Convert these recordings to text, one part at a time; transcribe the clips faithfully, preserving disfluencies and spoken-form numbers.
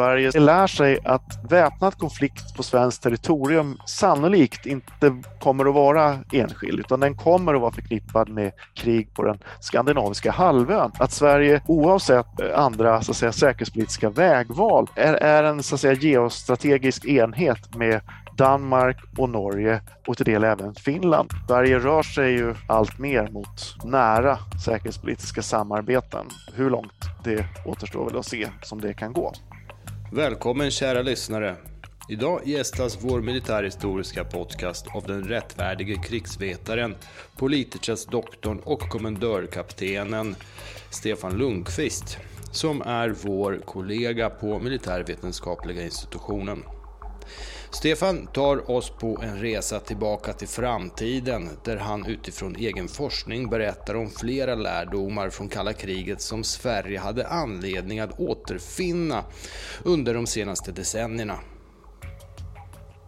Sverige lär sig att väpnad konflikt på svenskt territorium sannolikt inte kommer att vara enskild, utan den kommer att vara förknippad med krig på den skandinaviska halvön. Att Sverige oavsett andra så att säga, säkerhetspolitiska vägval är, är en så att säga, geostrategisk enhet med Danmark och Norge och till del även Finland. Sverige rör sig ju allt mer mot nära säkerhetspolitiska samarbeten. Hur långt det återstår väl att se som det kan gå. Välkommen kära lyssnare. Idag gästas vår militärhistoriska podcast av den rättfärdige krigsvetaren, politikernas doktorn och kommendörkaptenen Stefan Lundqvist, som är vår kollega på militärvetenskapliga institutionen. Stefan tar oss på en resa tillbaka till framtiden där han utifrån egen forskning berättar om flera lärdomar från kalla kriget som Sverige hade anledning att återfinna under de senaste decennierna.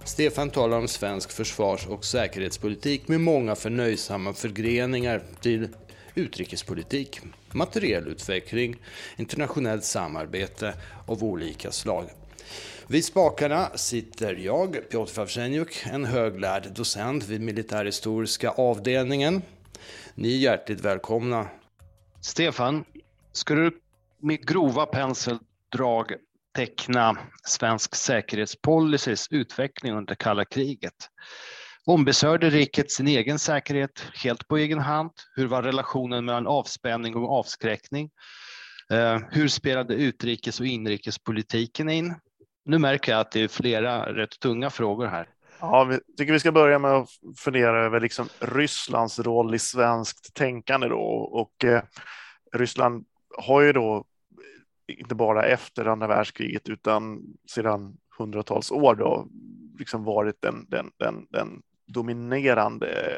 Stefan talar om svensk försvars- och säkerhetspolitik med många förnöjsamma förgreningar till utrikespolitik, materiell utveckling, internationellt samarbete av olika slag. Vid spakarna sitter jag, Piotr Favsenjuk, en höglärd docent vid militärhistoriska avdelningen. Ni är hjärtligt välkomna. Stefan, ska du med grova penseldrag teckna svensk säkerhetspolicys utveckling under kalla kriget? Ombesörjde riket sin egen säkerhet helt på egen hand? Hur var relationen mellan avspänning och avskräckning? Hur spelade utrikes- och inrikespolitiken in? Nu märker jag att det är flera rätt tunga frågor här. Ja, vi tycker vi ska börja med att fundera över liksom Rysslands roll i svenskt tänkande då. Och eh, Ryssland har ju då inte bara efter andra världskriget utan sedan hundratals år då liksom varit den, den, den, den dominerande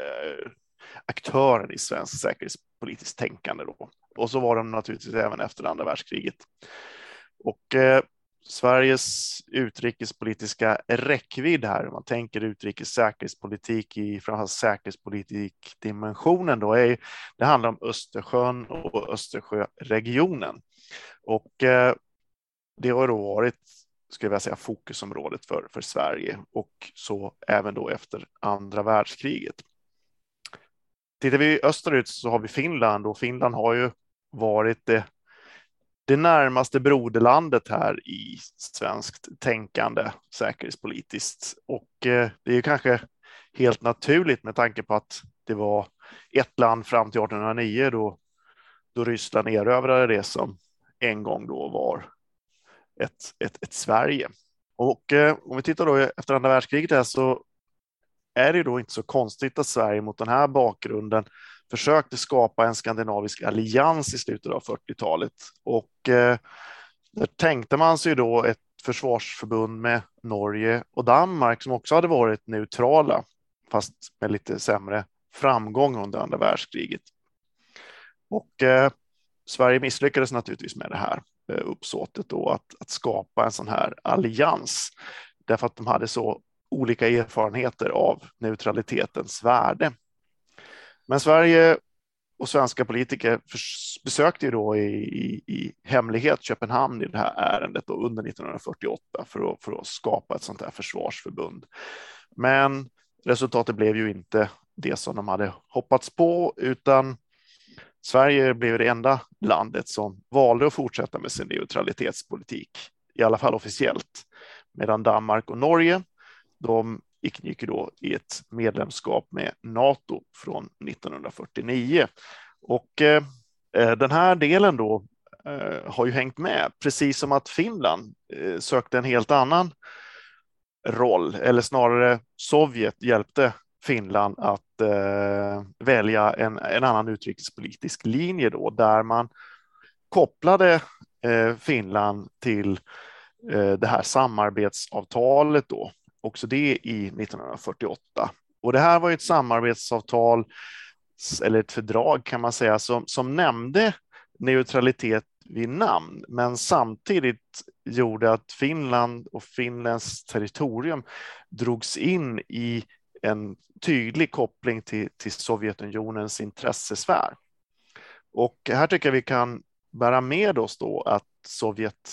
aktören i svensk säkerhetspolitiskt tänkande då. Och så var de naturligtvis även efter andra världskriget. Och eh, Sveriges utrikespolitiska räckvidd här, om man tänker utrikes säkerhetspolitik i framförallt säkerhetspolitikdimensionen då, är, det handlar om Östersjön och Östersjöregionen. Och eh, det har då varit, skulle jag säga, fokusområdet för, för Sverige och så även då efter andra världskriget. Tittar vi österut så har vi Finland, och Finland har ju varit det eh, det närmaste broderlandet här i svenskt tänkande säkerhetspolitiskt, och det är ju kanske helt naturligt med tanke på att det var ett land fram till arton hundra nio då, då Ryssland erövrade det som en gång då var ett, ett, ett Sverige. Och om vi tittar då efter andra världskriget här, så är det då inte så konstigt att Sverige mot den här bakgrunden försökte skapa en skandinavisk allians i slutet av fyrtiotalet, och eh, där tänkte man sig då ett försvarsförbund med Norge och Danmark som också hade varit neutrala fast med lite sämre framgång under andra världskriget. Och eh, Sverige misslyckades naturligtvis med det här eh, uppsåtet då att, att skapa en sån här allians därför att de hade så olika erfarenheter av neutralitetens värde. Men Sverige och svenska politiker besökte ju då i, i, i hemlighet Köpenhamn i det här ärendet då under nittonhundrafyrtioåtta för att, för att skapa ett sånt här försvarsförbund. Men resultatet blev ju inte det som de hade hoppats på, utan Sverige blev det enda landet som valde att fortsätta med sin neutralitetspolitik, i alla fall officiellt, medan Danmark och Norge, de gick då i ett medlemskap med NATO från nittonhundrafyrtionio. Och eh, den här delen då eh, har ju hängt med, precis som att Finland eh, sökte en helt annan roll, eller snarare Sovjet hjälpte Finland att eh, välja en, en annan utrikespolitisk linje då, där man kopplade eh, Finland till eh, det här samarbetsavtalet då. Också det i nittonhundrafyrtioåtta. Och det här var ju ett samarbetsavtal, eller ett fördrag kan man säga, som, som nämnde neutralitet vid namn, men samtidigt gjorde att Finland och Finlands territorium drogs in i en tydlig koppling till, till Sovjetunionens intressesfär. Och här tycker jag vi kan bära med oss då att Sovjet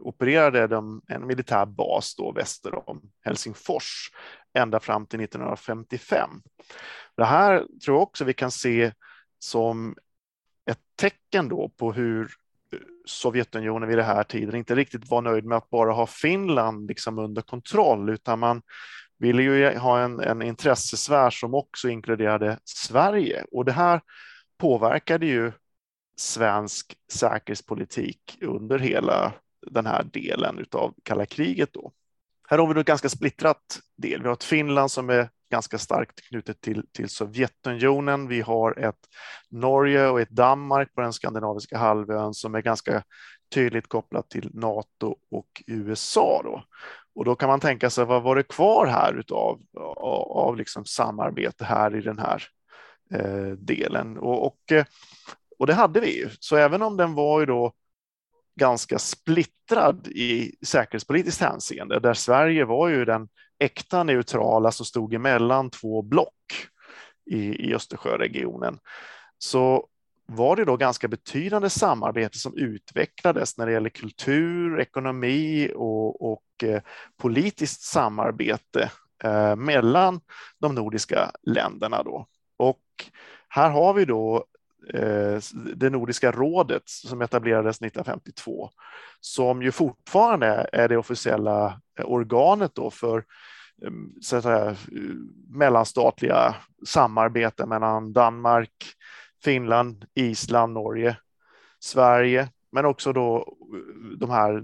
opererade de en militär bas då väster om Helsingfors ända fram till nittonhundrafemtiofem. Det här tror jag också vi kan se som ett tecken då på hur Sovjetunionen vid det här tiden inte riktigt var nöjd med att bara ha Finland liksom under kontroll, utan man ville ju ha en, en intressesfär som också inkluderade Sverige, och det här påverkade ju svensk säkerhetspolitik under hela den här delen av kalla kriget då. Här har vi då ett ganska splittrat del. Vi har ett Finland som är ganska starkt knutet till, till Sovjetunionen. Vi har ett Norge och ett Danmark på den skandinaviska halvön som är ganska tydligt kopplat till NATO och U S A då. Och då kan man tänka sig, vad var det kvar här utav, av, av liksom samarbete här i den här eh, delen? Och, och, och det hade vi ju. Så även om den var ju då ganska splittrad i säkerhetspolitiskt hänseende, där Sverige var ju den äkta neutrala som stod emellan två block i, i Östersjöregionen, så var det då ganska betydande samarbete som utvecklades när det gäller kultur, ekonomi och, och eh, politiskt samarbete eh, mellan de nordiska länderna då. Och här har vi då det nordiska rådet som etablerades nittonhundrafemtiotvå, som ju fortfarande är det officiella organet då för så att säga mellanstatliga samarbete mellan Danmark, Finland, Island, Norge, Sverige, men också då de här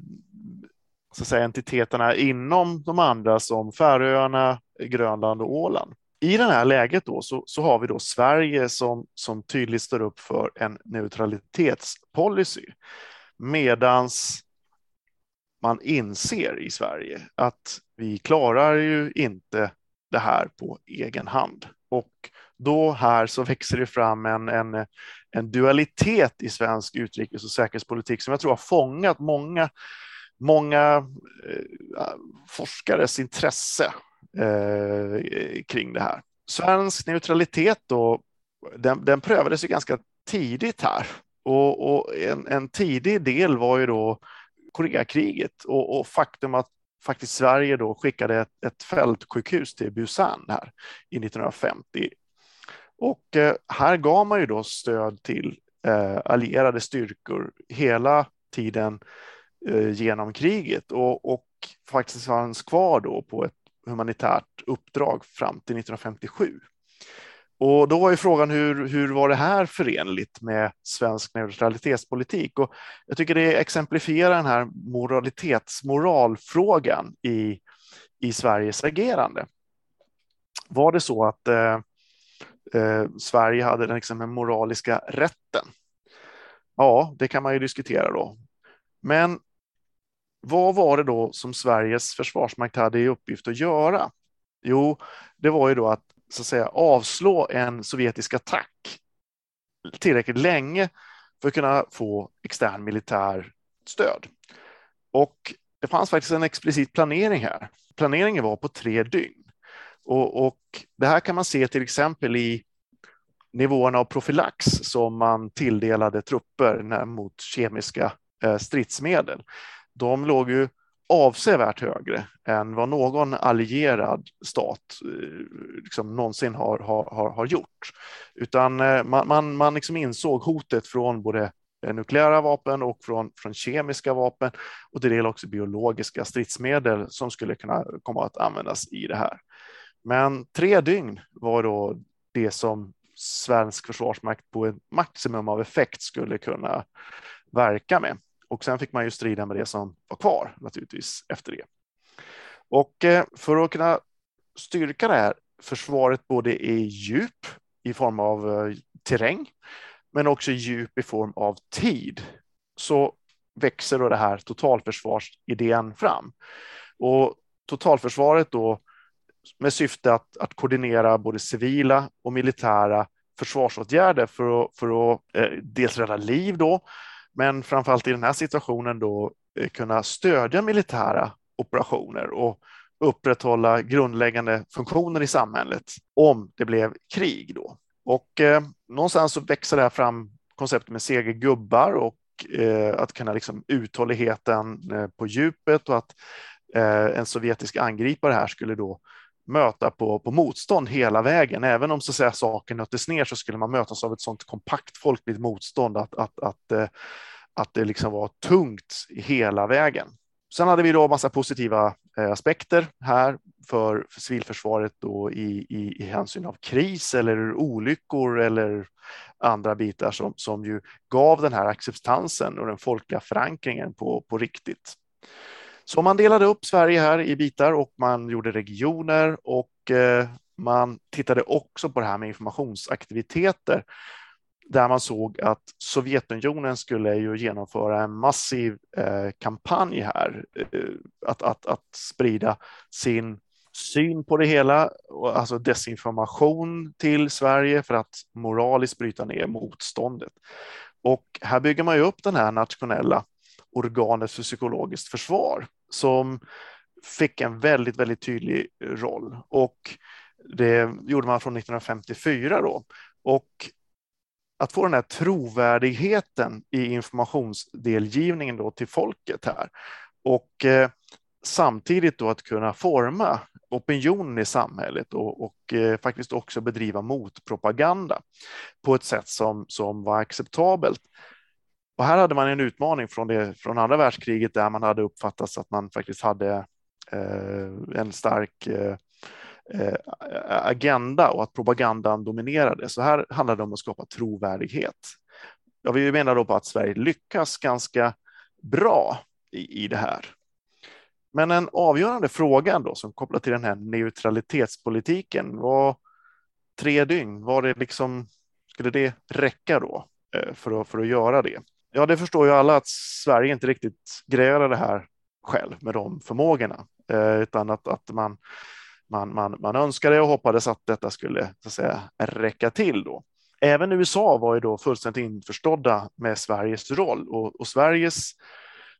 så att säga entiteterna inom de andra som Färöarna, Grönland och Åland. I det här läget då så, så har vi då Sverige som, som tydligt står upp för en neutralitetspolicy, medans man inser i Sverige att vi klarar ju inte det här på egen hand. Och då här så växer det fram en, en, en dualitet i svensk utrikes- och säkerhetspolitik som jag tror har fångat många, många eh, forskares intresse kring det här. Svensk neutralitet då, den, den prövades ju ganska tidigt här, och, och en, en tidig del var ju då Koreakriget och, och faktum att faktiskt Sverige då skickade ett, ett fältsjukhus till Busan här i nittonhundrafemtio, och eh, här gav man ju då stöd till eh, allierade styrkor hela tiden eh, genom kriget, och, och faktiskt fanns kvar då på ett humanitärt uppdrag fram till nittonhundrafemtiosju. Och då var ju frågan hur, hur var det här förenligt med svensk neutralitetspolitik? Och jag tycker det exemplifierar den här moralitetsmoralfrågan i, i Sveriges agerande. Var det så att eh, eh, Sverige hade den, liksom, den moraliska rätten? Ja, det kan man ju diskutera då. Men vad var det då som Sveriges försvarsmakt hade i uppgift att göra? Jo, det var ju då att, så att säga, avslå en sovjetisk attack tillräckligt länge för att kunna få extern militär stöd. Och det fanns faktiskt en explicit planering här. Planeringen var på tre dygn. Och, och det här kan man se till exempel i nivåerna av profylax som man tilldelade trupper mot kemiska stridsmedel. De låg ju avsevärt högre än vad någon allierad stat liksom någonsin har, har, har gjort. Utan man, man, man liksom insåg hotet från både nukleära vapen och från, från kemiska vapen, och till del också biologiska stridsmedel som skulle kunna komma att användas i det här. Men tre dygn var då det som svensk försvarsmakt på ett maximum av effekt skulle kunna verka med. Och sen fick man ju strida med det som var kvar naturligtvis efter det. Och för att kunna styrka det här försvaret både i djup i form av terräng, men också djup i form av tid, så växer då det här totalförsvarsidén fram. Och totalförsvaret då med syfte att, att koordinera både civila och militära försvarsåtgärder för att, för att eh, dels rädda liv då, men framförallt i den här situationen då kunna stödja militära operationer och upprätthålla grundläggande funktioner i samhället om det blev krig då. Och eh, någonstans så växer det här fram konceptet med segergubbar och eh, att kunna liksom uthålligheten eh, på djupet, och att eh, en sovjetisk angripare här skulle då möta på, på motstånd hela vägen. Även om så att säga saken nöttes ner, så skulle man mötas av ett sånt kompakt folkligt motstånd att, att, att, eh, att det liksom var tungt hela vägen. Sen hade vi då en massa positiva eh, aspekter här för, för civilförsvaret då i, i, i hänsyn av kris eller olyckor eller andra bitar som, som ju gav den här acceptansen och den folkliga förankringen på, på riktigt. Så man delade upp Sverige här i bitar, och man gjorde regioner, och eh, man tittade också på det här med informationsaktiviteter, där man såg att Sovjetunionen skulle ju genomföra en massiv eh, kampanj här, eh, att, att, att sprida sin syn på det hela, alltså desinformation till Sverige för att moraliskt bryta ner motståndet. Och här bygger man ju upp den här nationella organet för psykologiskt försvar, som fick en väldigt, väldigt tydlig roll, och det gjorde man från nittonhundrafemtiofyra då, och att få den här trovärdigheten i informationsdelgivningen då till folket här, och eh, samtidigt då att kunna forma opinionen i samhället och, och eh, faktiskt också bedriva motpropaganda på ett sätt som, som var acceptabelt. Och här hade man en utmaning från, det, från andra världskriget, där man hade uppfattats att man faktiskt hade eh, en stark eh, agenda och att propagandan dominerade. Så här handlar det om att skapa trovärdighet. Jag vill mena då på att Sverige lyckas ganska bra i, i det här. Men en avgörande fråga då, som kopplar till den här neutralitetspolitiken, var tre dygn. Var det liksom, skulle det räcka då för att, för att göra det? Ja, det förstår ju alla att Sverige inte riktigt grejer det här själv med de förmågorna, utan att, att man, man, man, man önskade och hoppades att detta skulle så att säga räcka till då. Även U S A var ju då fullständigt införstådda med Sveriges roll, och, och Sveriges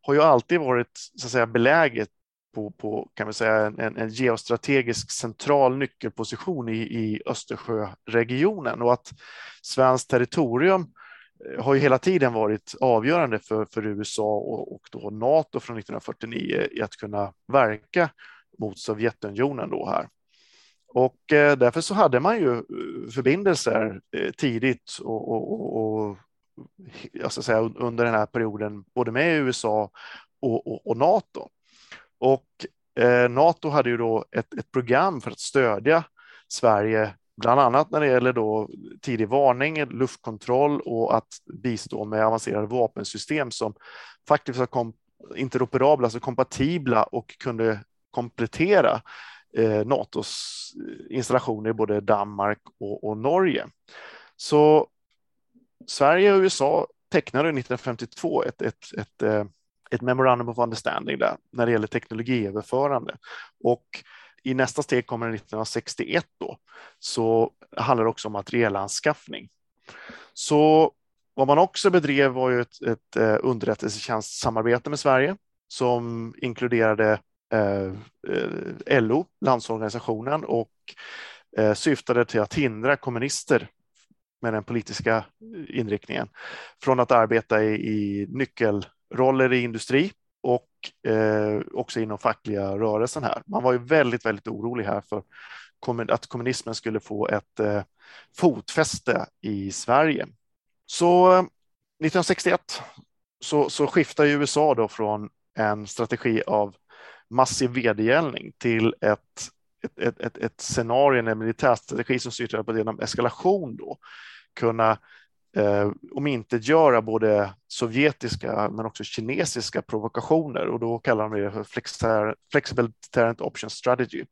har ju alltid varit så att säga beläget på, på kan vi säga en, en geostrategisk central nyckelposition i, i Östersjöregionen, och att svenskt territorium har ju hela tiden varit avgörande för, för U S A och, och då NATO från nittonhundrafyrtionio i att kunna verka mot Sovjetunionen då här. Och eh, därför så hade man ju förbindelser eh, tidigt och, och, och, och jag ska säga, under den här perioden både med U S A och, och, och NATO. Och eh, NATO hade ju då ett, ett program för att stödja Sverige, bland annat när det gäller då tidig varning, luftkontroll och att bistå med avancerade vapensystem som faktiskt var kom, interoperabla, alltså kompatibla, och kunde komplettera eh, NATOs installationer i både Danmark och, och Norge. Så Sverige och U S A tecknade nittonhundrafemtiotvå ett, ett, ett, ett, ett memorandum of understanding där, när det gäller teknologiöverförande. Och i nästa steg kommer det nittonhundrasextioett då, så handlar det också om materielanskaffning. Så vad man också bedrev var ju ett, ett underrättelsetjänstsamarbete med Sverige, som inkluderade eh, eh, L O, Landsorganisationen, och eh, syftade till att hindra kommunister med den politiska inriktningen från att arbeta i, i nyckelroller i industri, och eh, också inom fackliga rörelsen här. Man var ju väldigt, väldigt orolig här för att kommunismen skulle få ett eh, fotfäste i Sverige. Så eh, nittonhundrasextioett så, så skiftar U S A då från en strategi av massiv vedergällning till ett, ett, ett, ett scenario, en militärstrategi som syftar på genom eskalation då kunna Eh, om inte göra både sovjetiska men också kinesiska provokationer, och då kallar de det för Flexible Deterrent Option Strategy.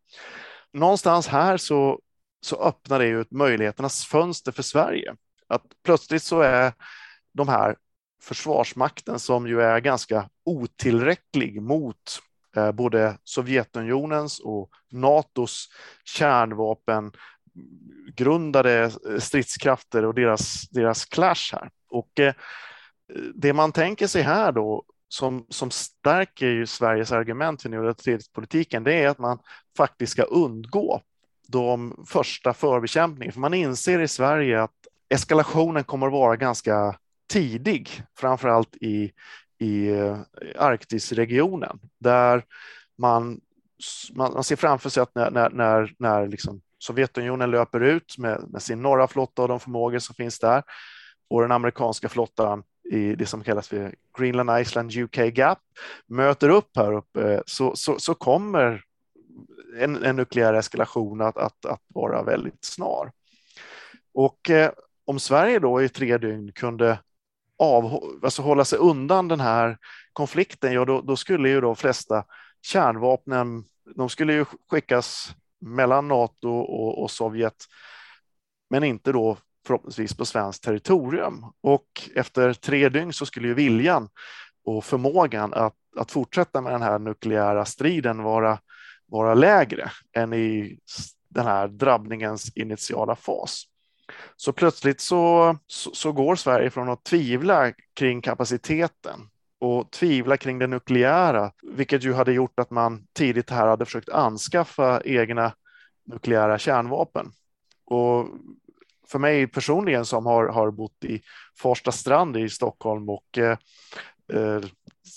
Någonstans här så, så öppnar det ju ett möjligheternas fönster för Sverige. Att plötsligt så är de här försvarsmakten, som ju är ganska otillräcklig mot eh, både Sovjetunionens och NATOs kärnvapen grundade stridskrafter och deras, deras clash här. Och eh, det man tänker sig här då, som, som stärker ju Sveriges argument för neutralitetspolitiken, det är att man faktiskt ska undgå de första förbekämpningarna. För man inser i Sverige att eskalationen kommer att vara ganska tidig, framförallt i, i Arktisregionen, där man, man ser framför sig att när, när, när, när liksom Sovjetunionen löper ut med, med sin norra flotta och de förmågor som finns där, och den amerikanska flottan i det som kallas för Greenland-Iceland-U K-gap möter upp här uppe, så, så, så kommer en, en nukleär eskalation att, att, att vara väldigt snar. Och eh, om Sverige då i tre dygn kunde av, alltså hålla sig undan den här konflikten, ja, då, då skulle ju de flesta kärnvapnen, de skulle ju skickas mellan NATO och, och Sovjet, men inte då förhoppningsvis på svenskt territorium. Och efter tre dygn så skulle ju viljan och förmågan att, att fortsätta med den här nukleära striden vara, vara lägre än i den här drabbningens initiala fas. Så plötsligt så, så, så går Sverige från att tvivla kring kapaciteten och tvivla kring det nukleära, vilket ju hade gjort att man tidigt här hade försökt anskaffa egna nukleära kärnvapen. Och för mig personligen som har, har bott i Farsta strand i Stockholm och eh,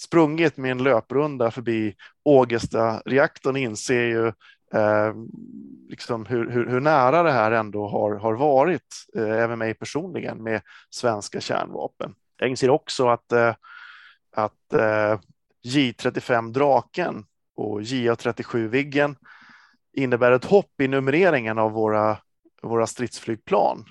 sprungit med en löprunda förbi Ågesta-reaktorn inser ju eh, liksom hur, hur, hur nära det här ändå har, har varit, eh, även mig personligen, med svenska kärnvapen. Jag inser också att, eh, att eh, J trettiofem-draken och J trettiosju-viggen innebär ett hopp i numreringen av våra våra stridsflygplan,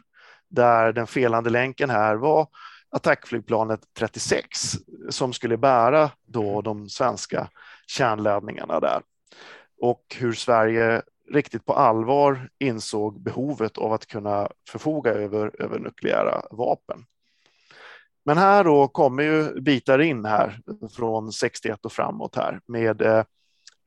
där den felande länken här var attackflygplanet trettiosex som skulle bära då de svenska kärnladdningarna där, och hur Sverige riktigt på allvar insåg behovet av att kunna förfoga över, över nukleära vapen. Men här då kommer ju bitar in här från sextioett och framåt här med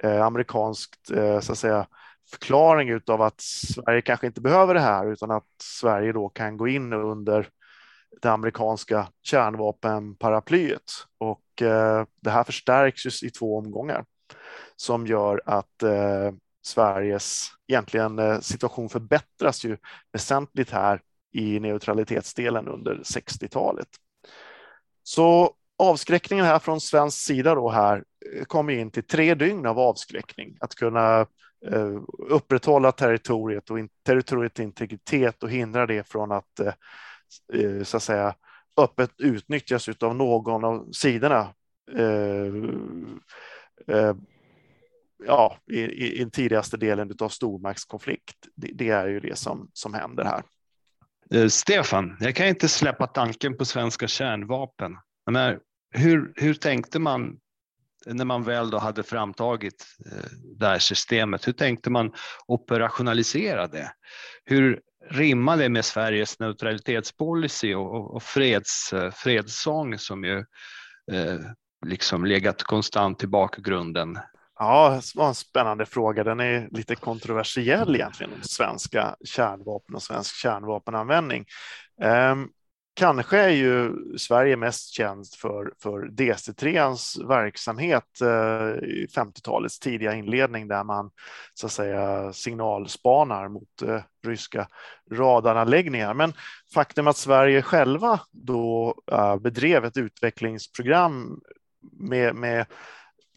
eh, amerikanskt eh, så att säga förklaring utav att Sverige kanske inte behöver det här, utan att Sverige då kan gå in under det amerikanska kärnvapenparaplyet. Och eh, det här förstärks i två omgångar som gör att eh, Sveriges egentligen eh, situation förbättras ju väsentligt här i neutralitetsdelen under sextiotalet. Så avskräckningen här från svensk sida då här kommer in till tre dygn av avskräckning, att kunna upprätthålla territoriet och territoriets integritet och hindra det från att, så att säga, öppet utnyttjas av någon av sidorna, ja, i, i den tidigaste delen av stormaktskonflikt. Det, det är ju det som, som händer här. Stefan, jag kan inte släppa tanken på svenska kärnvapen. Men hur, hur tänkte man när man väl då hade framtagit det här systemet? Hur tänkte man operationalisera det? Hur rimmar det med Sveriges neutralitetspolicy och, och freds, fredssång som ju eh, liksom legat konstant i bakgrunden? Ja, det var en spännande fråga. Den är lite kontroversiell egentligen, svenska kärnvapen och svensk kärnvapenanvändning. Um, Kanske är ju Sverige mest känd för, för D C treans verksamhet eh, i femtiotalets tidiga inledning, där man så att säga signalspanar mot eh, ryska radaranläggningar. Men faktum att Sverige själva då eh, bedrev ett utvecklingsprogram med, med,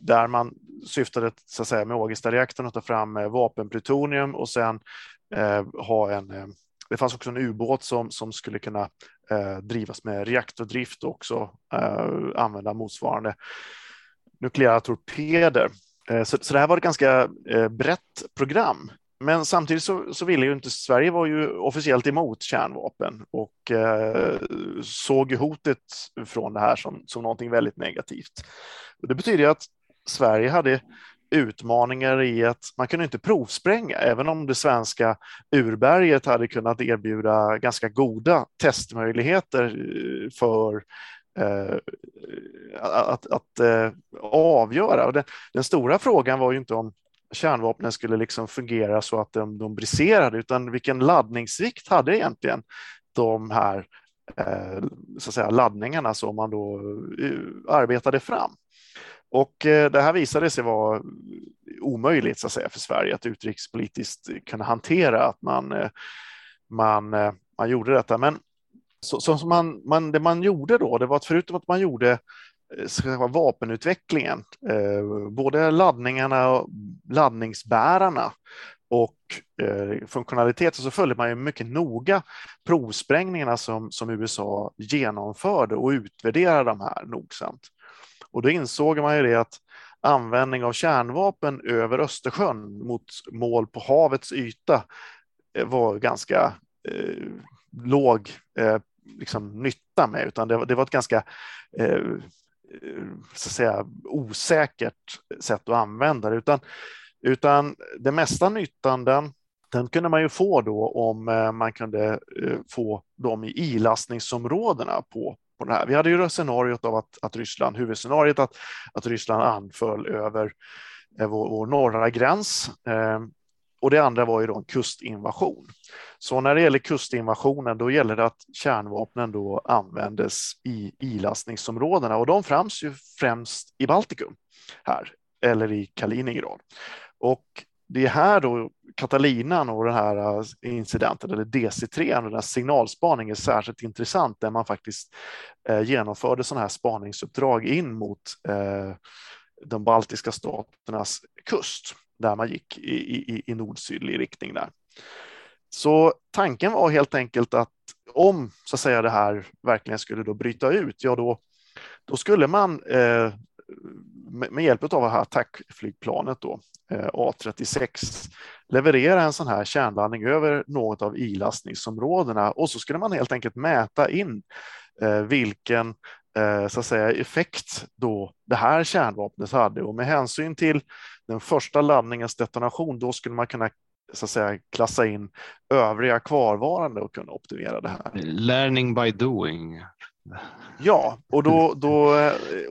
där man syftade så att säga med Ågesta-reaktorn att ta fram eh, vapenplutonium och sen eh, ha en... Eh, det fanns också en ubåt som, som skulle kunna eh, drivas med reaktordrift och också eh, använda motsvarande nukleära torpeder. Eh, så, så det här var ett ganska eh, brett program. Men samtidigt så, så ville ju inte, Sverige var ju officiellt emot kärnvapen och eh, såg hotet från det här som, som någonting väldigt negativt. Och det betyder att Sverige hade utmaningar i att man kunde inte provspränga, även om det svenska urberget hade kunnat erbjuda ganska goda testmöjligheter för eh, att, att eh, avgöra. Och den, den stora frågan var ju inte om kärnvapnen skulle liksom fungera så att de, de briserade, utan vilken laddningsvikt hade egentligen de här eh, så att säga, laddningarna som man då arbetade fram. Och det här visade sig vara omöjligt så att säga, för Sverige att utrikespolitiskt kunna hantera att man, man, man gjorde detta. Men Så, så som man, man, det man gjorde då, det var att förutom att man gjorde vapenutvecklingen, eh, både laddningarna och laddningsbärarna och eh, funktionalitet, så följde man ju mycket noga provsprängningarna som, som U S A genomförde och utvärderade de här nogsamt. Och då insåg man ju det att användning av kärnvapen över Östersjön mot mål på havets yta var ganska eh, låg eh, liksom, nytta med, utan det var, det var ett ganska eh, så att säga, osäkert sätt att använda det. Utan, utan det mesta nyttan den, den kunde man ju få då om man kunde eh, få dem i ilastningsområdena på på det här. Vi hade ju scenariot av att, att Ryssland, huvudscenariot att, att Ryssland anföll över eh, vår, vår norra gräns, eh, och det andra var ju då en kustinvasion. Så när det gäller kustinvasionen då gäller det att kärnvapnen då användes i ilastningsområdena, och de framställs ju främst i Baltikum här eller i Kaliningrad. Och det är här då Katalinan och den här incidenten, eller D C tre, den här signalspaningen är särskilt intressant, där man faktiskt eh, genomförde sådana här spaningsuppdrag in mot eh, de baltiska staternas kust, där man gick i, i, i nordsydlig riktning där. Så tanken var helt enkelt att om så att säga, det här verkligen skulle då bryta ut, ja då, då skulle man eh, med hjälp av det här attackflygplanet då, A trettiosex, leverera en sån här kärnladdning över något av ilastningsområdena, och så skulle man helt enkelt mäta in vilken så att säga, effekt då det här kärnvapnet hade, och med hänsyn till den första laddningens detonation då skulle man kunna så att säga, klassa in övriga kvarvarande och kunna optimera det här. Learning by doing. Ja, och, då, då,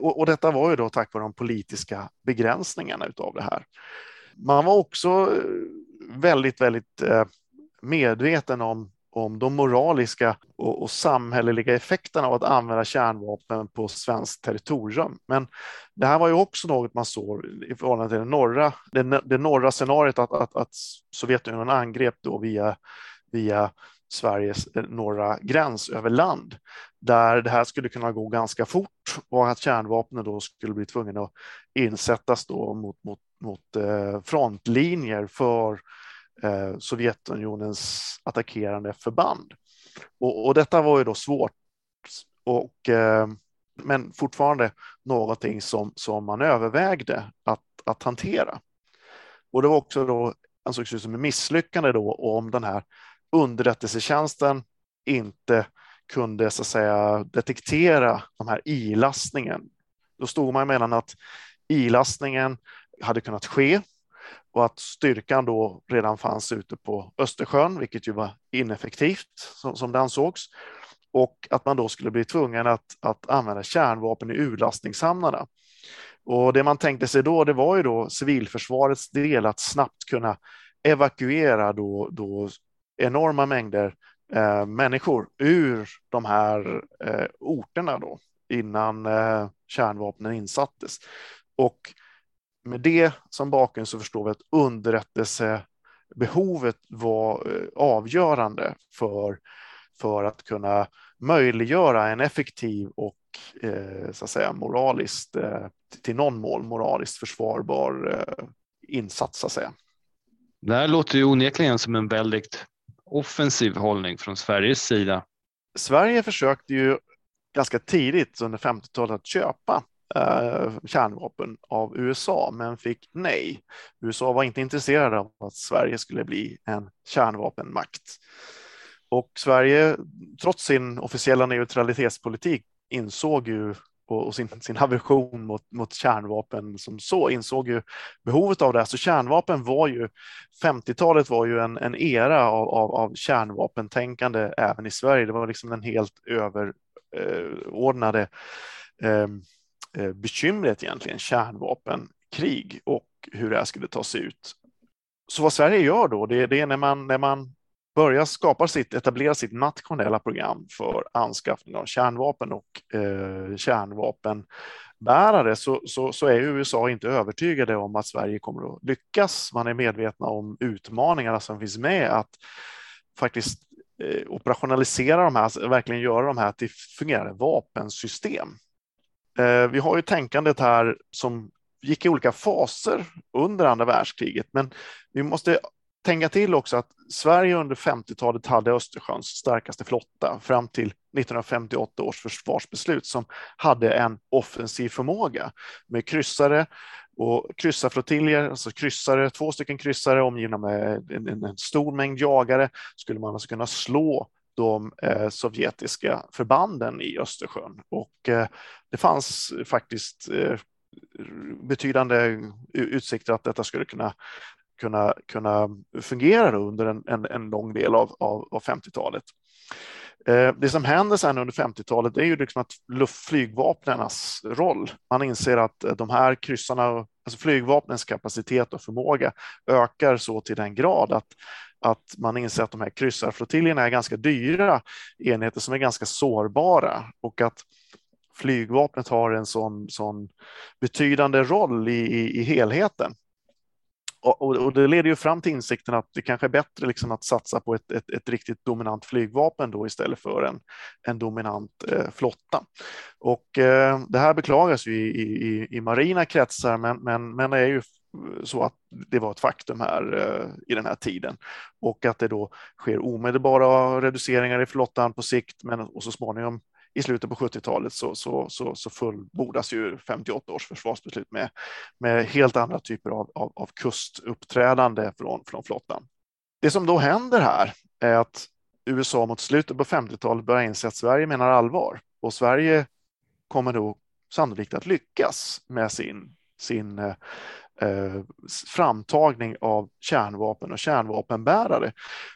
och detta var ju då tack vare de politiska begränsningarna utav det här. Man var också väldigt, väldigt medveten om, om de moraliska och, och samhälleliga effekterna av att använda kärnvapen på svenskt territorium. Men det här var ju också något man såg i förhållande till det norra, det, det norra scenariot att, att, att Sovjetunionen angrep då via, via Sveriges norra gräns över land, där det här skulle kunna gå ganska fort och att kärnvapnen då skulle bli tvungna att insättas då mot, mot, mot eh, frontlinjer för eh, Sovjetunionens attackerande förband. Och, och detta var ju då svårt, och, eh, men fortfarande någonting som, som man övervägde att, att hantera. Och det var också då ansågs det som en misslyckande då om den här underrättelsetjänsten inte kunde så att säga detektera de här ilastningen. Då stod man mellan att ilastningen hade kunnat ske och att styrkan då redan fanns ute på Östersjön, vilket ju var ineffektivt som, som det ansågs, och att man då skulle bli tvungen att, att använda kärnvapen i urlastningshamnarna. Och det man tänkte sig då, det var ju då civilförsvarets del att snabbt kunna evakuera då, då enorma mängder eh, människor ur de här eh, orterna då, innan eh, kärnvapnen insattes. Och med det som bakgrund så förstår vi att underrättelsebehovet var eh, avgörande för, för att kunna möjliggöra en effektiv och eh, så att säga, moraliskt, eh, till någon mål moraliskt försvarbar eh, insats. Så att säga. Det här låter ju onekligen som en väldigt offensiv hållning från Sveriges sida. Sverige försökte ju ganska tidigt under femtiotalet att köpa eh, kärnvapen av U S A, men fick nej. U S A var inte intresserade av att Sverige skulle bli en kärnvapenmakt. Och Sverige, trots sin officiella neutralitetspolitik, insåg ju och sin, sin aversion mot, mot kärnvapen som så, insåg ju behovet av det här. Så kärnvapen var ju, femtiotalet var ju en, en era av, av, av kärnvapentänkande även i Sverige. Det var liksom den helt överordnade eh, eh, bekymret egentligen, kärnvapenkrig och hur det här skulle ta sig ut. Så vad Sverige gör då, det, det är när man, när man börjar skapa sitt, etablera sitt nationella program för anskaffning av kärnvapen och eh, kärnvapenbärare, så, så, så är U S A inte övertygade om att Sverige kommer att lyckas. Man är medvetna om utmaningarna som finns med att faktiskt operationalisera de här, verkligen göra de här till fungerande vapensystem. Vi har ju tänkandet här som gick i olika faser under andra världskriget, men vi måste tänka till också att Sverige under femtiotalet hade Östersjöns starkaste flotta fram till nittonhundrafemtioåtta års försvarsbeslut som hade en offensiv förmåga med kryssare och kryssarflottiljer, alltså kryssare, två stycken kryssare omgivna med en, en, en stor mängd jagare skulle man alltså kunna slå de eh, sovjetiska förbanden i Östersjön, och eh, det fanns faktiskt eh, betydande utsikter att detta skulle kunna kunna, kunna fungera under en, en, en lång del av, av, av femtiotalet. Eh, det som händer sedan under femtiotalet är ju liksom att luftflygvapnens roll. Man inser att de här kryssarna, alltså flygvapnens kapacitet och förmåga ökar så till den grad att att man inser att de här kryssarflottiljerna är ganska dyra enheter som är ganska sårbara, och att flygvapnet har en sån, sån betydande roll i, i, i helheten. Och, och det leder ju fram till insikten att det kanske är bättre liksom att satsa på ett, ett, ett riktigt dominant flygvapen då istället för en, en dominant eh, flotta. Och eh, det här beklagas ju i, i, i marina kretsar, men, men, men det är ju så att det var ett faktum här eh, i den här tiden, och att det då sker omedelbara reduceringar i flottan på sikt, men och så småningom i slutet på sjuttiotalet så, så, så, så fullbordas ju femtioåtta års försvarsbeslut med, med helt andra typer av, av, av kustuppträdande från, från flottan. Det som då händer här är att U S A mot slutet på femtiotalet börjar inse att Sverige menar allvar, och Sverige kommer då sannolikt att lyckas med sin, sin eh, framtagning av kärnvapen och kärnvapenbärare.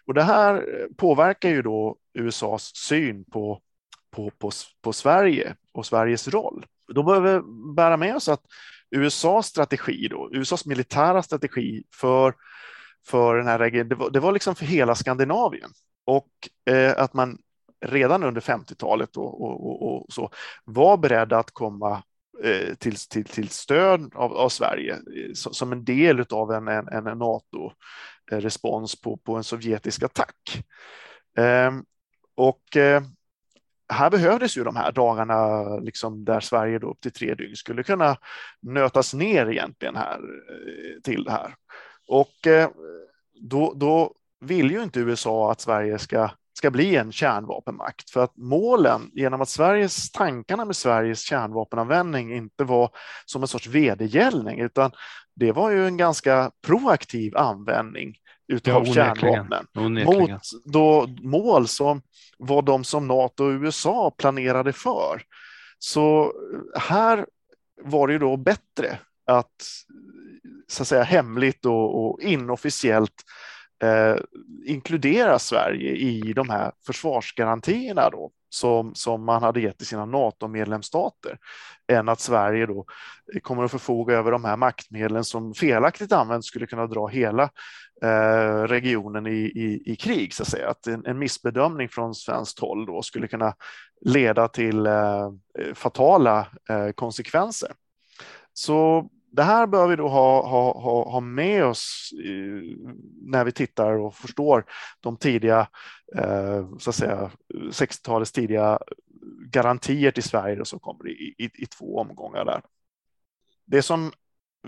Och det här påverkar ju då U S As syn på På, på, på Sverige och Sveriges roll. Då behöver vi bära med oss att U S As strategi då, U S As militära strategi för, för den här regionen, det var, det var liksom för hela Skandinavien, och eh, att man redan under femtiotalet och, och, och, och så var beredd att komma eh, till, till, till stöd av, av Sverige eh, som en del av en, en, en NATO-respons på, på en sovjetisk attack. Eh, och eh, Här behövdes ju de här dagarna liksom där Sverige då upp till tre dygn skulle kunna nötas ner egentligen här till det här. Och då, då vill ju inte U S A att Sverige ska, ska bli en kärnvapenmakt, för att målen, genom att Sveriges tankarna med Sveriges kärnvapenanvändning inte var som en sorts vedergällning, utan det var ju en ganska proaktiv användning utav ja, kärnvapnen mot då mål som var de som NATO och U S A planerade för. Så här var det ju då bättre att, så att säga, hemligt och, och inofficiellt eh, inkludera Sverige i de här försvarsgarantierna då, som, som man hade gett till sina NATO-medlemsstater, än att Sverige då kommer att förfoga över de här maktmedlen som felaktigt använt skulle kunna dra hela eh, regionen i, i, i krig, så att säga. Att en, en missbedömning från svenskt håll då skulle kunna leda till eh, fatala eh, konsekvenser. Så det här bör vi då ha, ha, ha, ha med oss när vi tittar och förstår de tidiga, eh, så att säga, sextiotalets tidiga garantier till Sverige som kommer i, i, i två omgångar där. Det som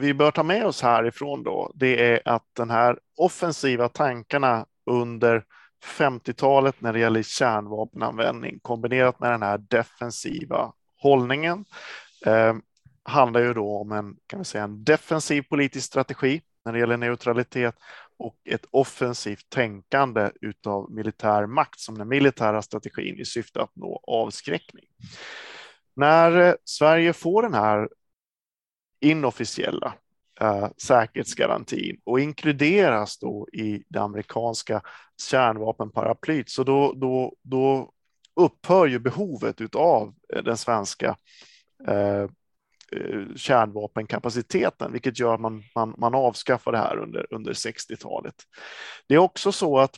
vi bör ta med oss härifrån då, det är att den här offensiva tankarna under femtiotalet när det gäller kärnvapenanvändning kombinerat med den här defensiva hållningen eh, handlar ju då om en, kan vi säga, en defensiv politisk strategi när det gäller neutralitet och ett offensivt tänkande utav militär makt som den militära strategin i syfte att nå avskräckning. När Sverige får den här inofficiella eh, säkerhetsgarantin och inkluderas då i det amerikanska kärnvapenparaplyt, så då, då, då upphör ju behovet utav den svenska eh, kärnvapenkapaciteten, vilket gör att man, man, man avskaffar det här under, under sextiotalet. Det är också så att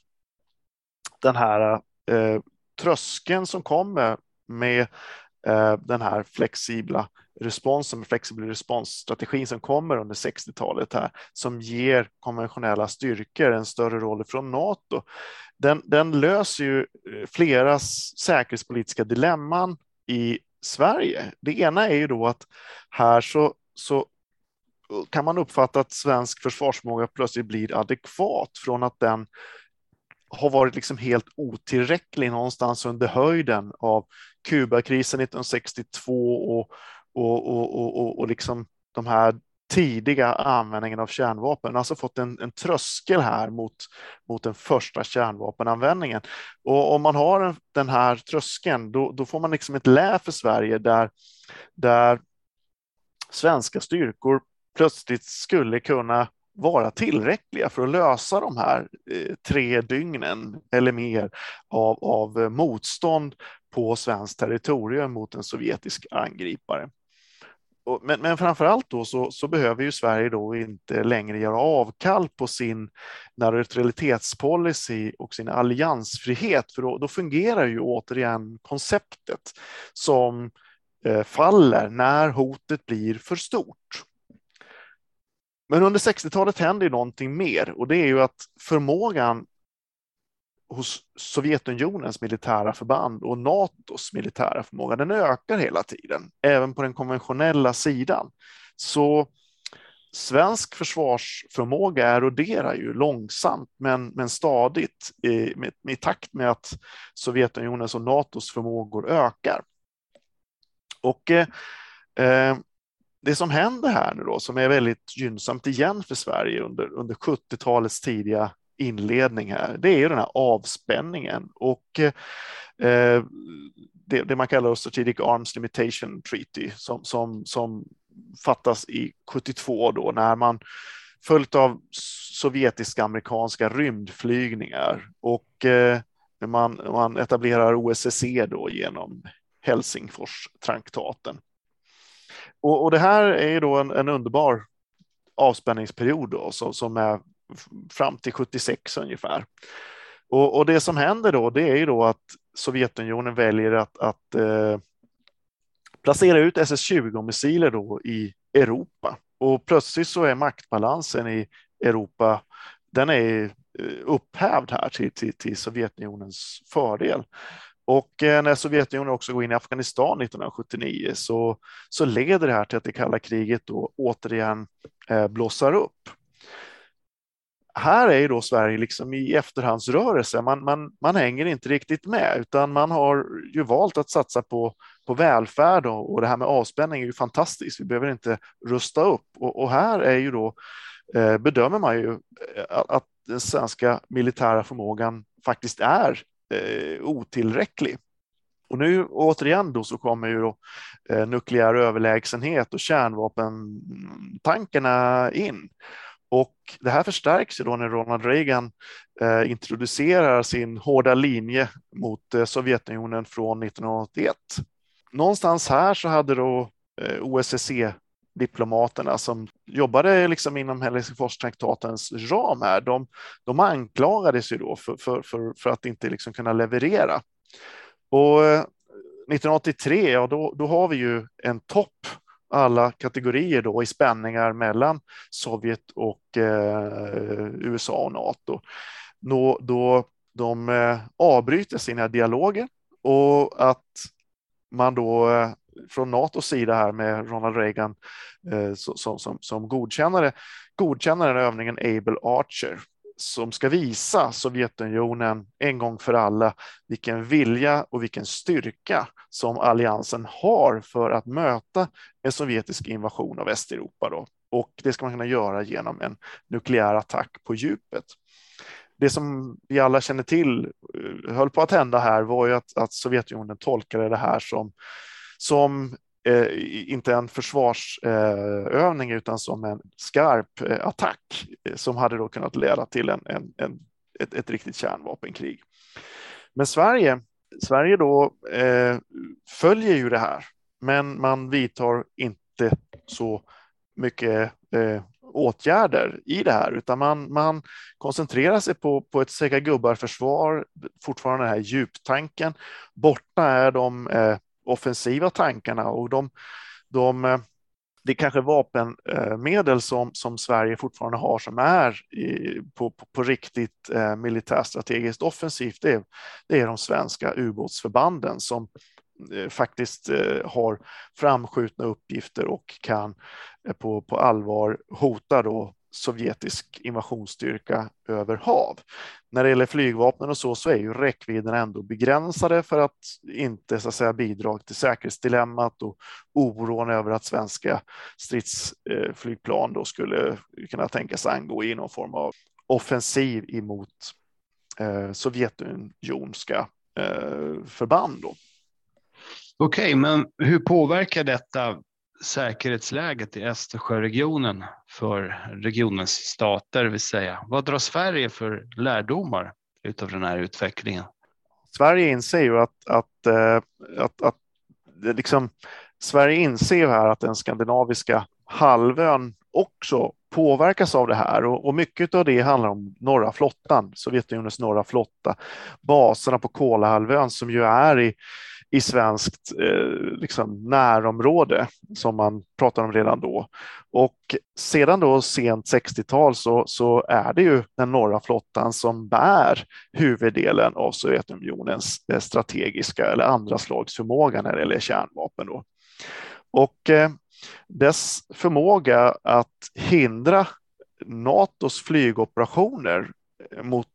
den här eh, tröskeln som kommer med eh, den här flexibla responsen, flexible response-strategin som kommer under sextiotalet här, som ger konventionella styrkor en större roll från NATO. Den, den löser ju flera säkerhetspolitiska dilemman i Sverige. Det ena är ju då att här så, så kan man uppfatta att svensk försvarsförmåga plötsligt blir adekvat från att den har varit liksom helt otillräcklig någonstans under höjden av Kubakrisen nittonhundrasextiotvå och, och, och, och, och liksom de här tidiga användningen av kärnvapen. Alltså fått en, en tröskel här mot, mot den första kärnvapenanvändningen. Och om man har den här tröskeln, då, då får man liksom ett lä för Sverige där, där svenska styrkor plötsligt skulle kunna vara tillräckliga för att lösa de här eh, tre dygnen eller mer av, av motstånd på svenskt territorium mot en sovjetisk angripare. Och, men, men framförallt då så, så behöver ju Sverige då inte längre göra avkall på sin neutralitetspolicy och sin alliansfrihet, för då, då fungerar ju återigen konceptet som eh, faller när hotet blir för stort. Men under sextiotalet händer ju någonting mer, och det är ju att förmågan hos Sovjetunionens militära förband och NATOs militära förmåga, den ökar hela tiden, även på den konventionella sidan. Så svensk försvarsförmåga eroderar ju långsamt men, men stadigt i, med, i takt med att Sovjetunionens och NATOs förmågor ökar. Och eh, eh, det som händer här nu då, som är väldigt gynnsamt igen för Sverige under, under sjuttiotalets tidiga inledning här, det är ju den här avspänningen och eh, det, det man kallar Strategic Arms Limitation Treaty som, som, som fattas i sjuttiotvå då, när man följt av sovjetiska amerikanska rymdflygningar och eh, man, man etablerar O S S E då genom Helsingfors traktaten. Och, och det här är då en, en underbar avspänningsperiod då, som, som är fram till sjuttiosex ungefär. Och, och det som händer då, det är ju då att Sovjetunionen väljer att, att eh, placera ut S S tjugo-missiler då i Europa. Och plötsligt så är maktbalansen i Europa, den är upphävd här till, till, till Sovjetunionens fördel. Och när Sovjetunionen också går in i Afghanistan nittonhundrasjuttionio så, så leder det här till att det kalla kriget då återigen eh, blossar upp. Här är ju då Sverige liksom i efterhandsrörelse. Man, man, man hänger inte riktigt med, utan man har ju valt att satsa på, på välfärd och, och det här med avspänning är ju fantastiskt. Vi behöver inte rusta upp. Och, och här är ju då, eh, bedömer man ju att, att den svenska militära förmågan faktiskt är otillräcklig. Och nu återigen då så kommer ju då, eh, nukleär överlägsenhet och kärnvapentankarna in. Och det här förstärks ju då när Ronald Reagan eh, introducerar sin hårda linje mot eh, Sovjetunionen från nittonhundraåttioett. Någonstans här så hade då eh, O S S E-diplomaterna som jobbade liksom inom Helsingfors-traktatens ram här, de, de anklagades ju då för, för, för, för att inte liksom kunna leverera. Och nittonhundraåttiotre, ja, då, då har vi ju en topp alla kategorier då i spänningar mellan Sovjet och eh, U S A och NATO. Nå, då de eh, avbryter sina dialoger, och att man då eh, från NATOs sida här med Ronald Reagan eh, som, som, som godkännare, godkänner den övningen Able Archer som ska visa Sovjetunionen en gång för alla vilken vilja och vilken styrka som alliansen har för att möta en sovjetisk invasion av Västeuropa då. Och det ska man kunna göra genom en nukleär attack på djupet. Det som vi alla känner till höll på att hända här var ju att, att Sovjetunionen tolkade det här som som eh, inte en försvarsövning eh, utan som en skarp eh, attack eh, som hade då kunnat leda till en, en, en, ett, ett riktigt kärnvapenkrig. Men Sverige, Sverige då eh, följer ju det här, men man vidtar inte så mycket eh, åtgärder i det här, utan man, man koncentrerar sig på, på ett säkra gubbar-försvar, fortfarande den här djuptanken. Borta är de eh, offensiva tankarna, och de, de, det är kanske vapenmedel som, som Sverige fortfarande har som är i, på, på, på riktigt eh, militärstrategiskt offensivt. Det är, det är de svenska ubåtsförbanden som eh, faktiskt eh, har framskjutna uppgifter och kan eh, på, på allvar hota då sovjetisk invasionsstyrka över hav. När det gäller flygvapnen och så, så är ju räckvidden ändå begränsade för att inte så att säga bidra till säkerhetsdilemmat och oron över att svenska stridsflygplan då skulle kunna tänkas angå i någon form av offensiv emot eh, sovjetunionska eh, förband då. Okej, okay, men hur påverkar detta säkerhetsläget i Östersjöregionen för regionens stater vill säga? Vad drar Sverige för lärdomar utav den här utvecklingen? Sverige inser ju att, att, att, att liksom, Sverige inser ju här att den skandinaviska halvön också påverkas av det här, och, och mycket av det handlar om norra flottan, Sovjetunionens norra flotta, baserna på Kolahalvön som ju är i i svenskt eh, liksom närområde som man pratade om redan då. Och sedan då sent sextiotal så, så är det ju den norra flottan som bär huvuddelen av Sovjetunionens strategiska eller andra slags förmåga när det gäller kärnvapen då. Och eh, dess förmåga att hindra NATOs flygoperationer mot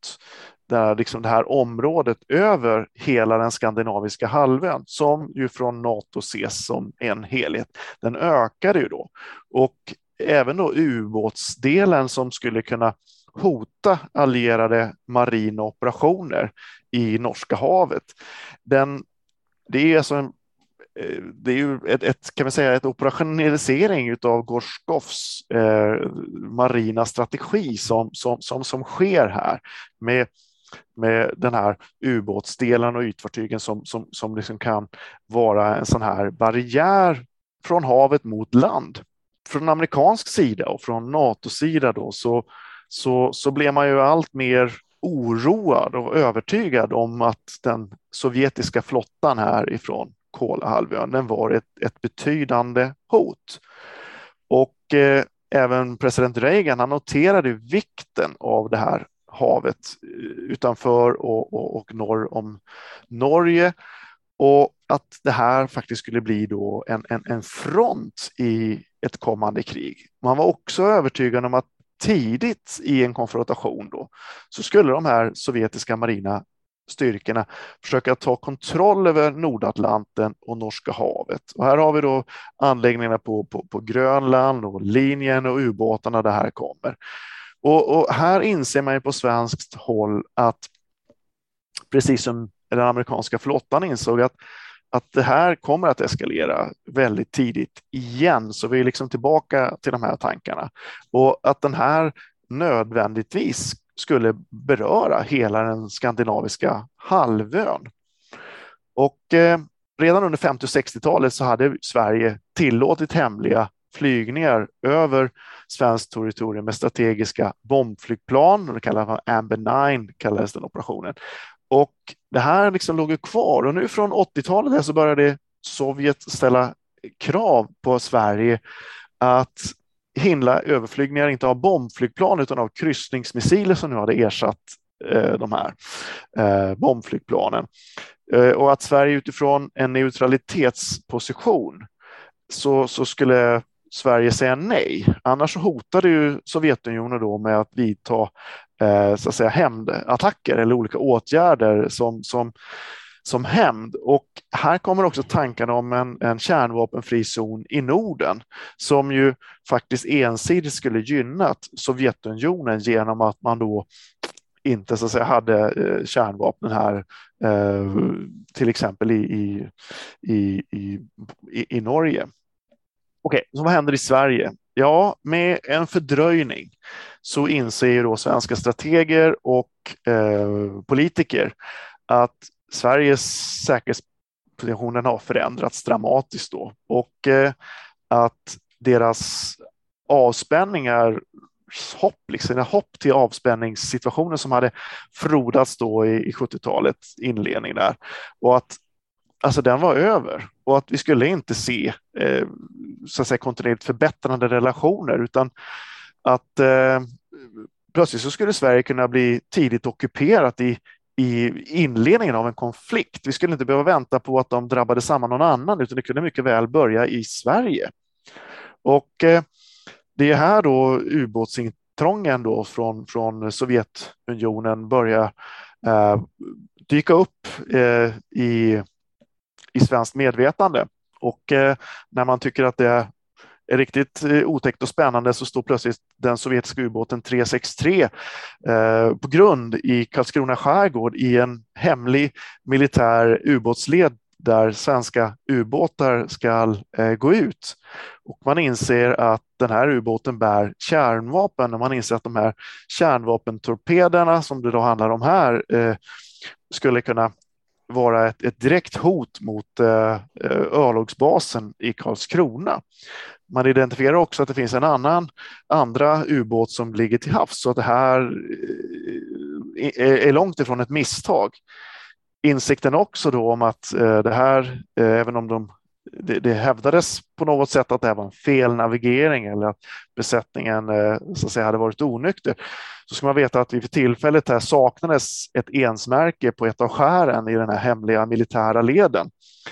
där liksom det här området över hela den skandinaviska halvön, som ju från NATO ses som en helhet, den ökade ju då. Och även då ubåtsdelen som skulle kunna hota allierade marina operationer i Norska havet, den, det är alltså en, det är ju ett, ett, kan man säga, ett operationalisering av Gorskofs eh, marina strategi som, som, som, som sker här med med den här ubåtsdelen och ytfartygen som, som, som liksom kan vara en sån här barriär från havet mot land. Från amerikansk sida och från NATO-sida då så, så, så blev man ju allt mer oroad och övertygad om att den sovjetiska flottan härifrån Kolahalvön, den var ett, ett betydande hot. Och eh, även president Reagan, han noterade vikten av det här havet utanför och, och, och norr om Norge, och att det här faktiskt skulle bli då en, en, en front i ett kommande krig. Man var också övertygad om att tidigt i en konfrontation då så skulle de här sovjetiska marina styrkorna försöka ta kontroll över Nordatlanten och Norska havet. Och här har vi då anläggningarna på, på, på Grönland och linjen och ubåtarna där här kommer. Och, och här inser man ju på svenskt håll att, precis som den amerikanska flottan insåg, att, att det här kommer att eskalera väldigt tidigt igen. Så vi är liksom tillbaka till de här tankarna. Och att den här nödvändigtvis skulle beröra hela den skandinaviska halvön. Och eh, redan under femtio- och sextiotalet så hade Sverige tillåtit hemliga flygningar över svenskt territorium med strategiska bombflygplan, och det kallas för Amber nio, kallades den operationen. Och det här liksom låg kvar, och nu från åttiotalet så började Sovjet ställa krav på Sverige att hindra överflygningar, inte av bombflygplan utan av kryssningsmissiler som nu hade ersatt eh, de här eh, bombflygplanen. Eh, och att Sverige utifrån en neutralitetsposition så, så skulle Sverige säga nej. Annars så hotade ju Sovjetunionen då med att vidta eh, så att säga hämndattacker eller olika åtgärder som, som, som hämnd. Och här kommer också tankarna om en, en kärnvapenfri zon i Norden som ju faktiskt ensidigt skulle gynnat Sovjetunionen genom att man då inte så att säga hade eh, kärnvapnen här eh, till exempel i, i, i, i, i Norge. Okej, så vad händer i Sverige? Ja, med en fördröjning så inser ju då svenska strateger och eh, politiker att Sveriges säkerhetsposition har förändrats dramatiskt då, och eh, att deras avspänningar hopp, liksom, hopp till avspänningssituationen som hade frodats då i, i sjuttiotalets inledning där, och att alltså den var över, och att vi skulle inte se eh, så att säga kontinuerligt förbättrande relationer, utan att eh, plötsligt så skulle Sverige kunna bli tidigt ockuperat i, i inledningen av en konflikt. Vi skulle inte behöva vänta på att de drabbade samman någon annan, utan det kunde mycket väl börja i Sverige. Och eh, det är här då ubåtsintrången då från, från Sovjetunionen börjar eh, dyka upp eh, i, i svenskt medvetande. Och eh, när man tycker att det är riktigt otäckt och spännande, så står plötsligt den sovjetiska ubåten tre sex tre eh, på grund i Karlskrona skärgård i en hemlig militär ubåtsled där svenska ubåtar ska eh, gå ut. Och man inser att den här ubåten bär kärnvapen, och man inser att de här kärnvapentorpederna som det då handlar om här eh, skulle kunna vara ett, ett direkt hot mot eh, örlogsbasen i Karlskrona. Man identifierar också att det finns en annan andra ubåt som ligger till havs, så att det här eh, är långt ifrån ett misstag. Insikten också då om att eh, det här, eh, även om de, det, det hävdades på något sätt att det här var en felnavigering eller att besättningen eh, så att säga hade varit onykter, så ska man veta att vi för tillfället här saknades ett ensmärke på ett av skären i den här hemliga militära leden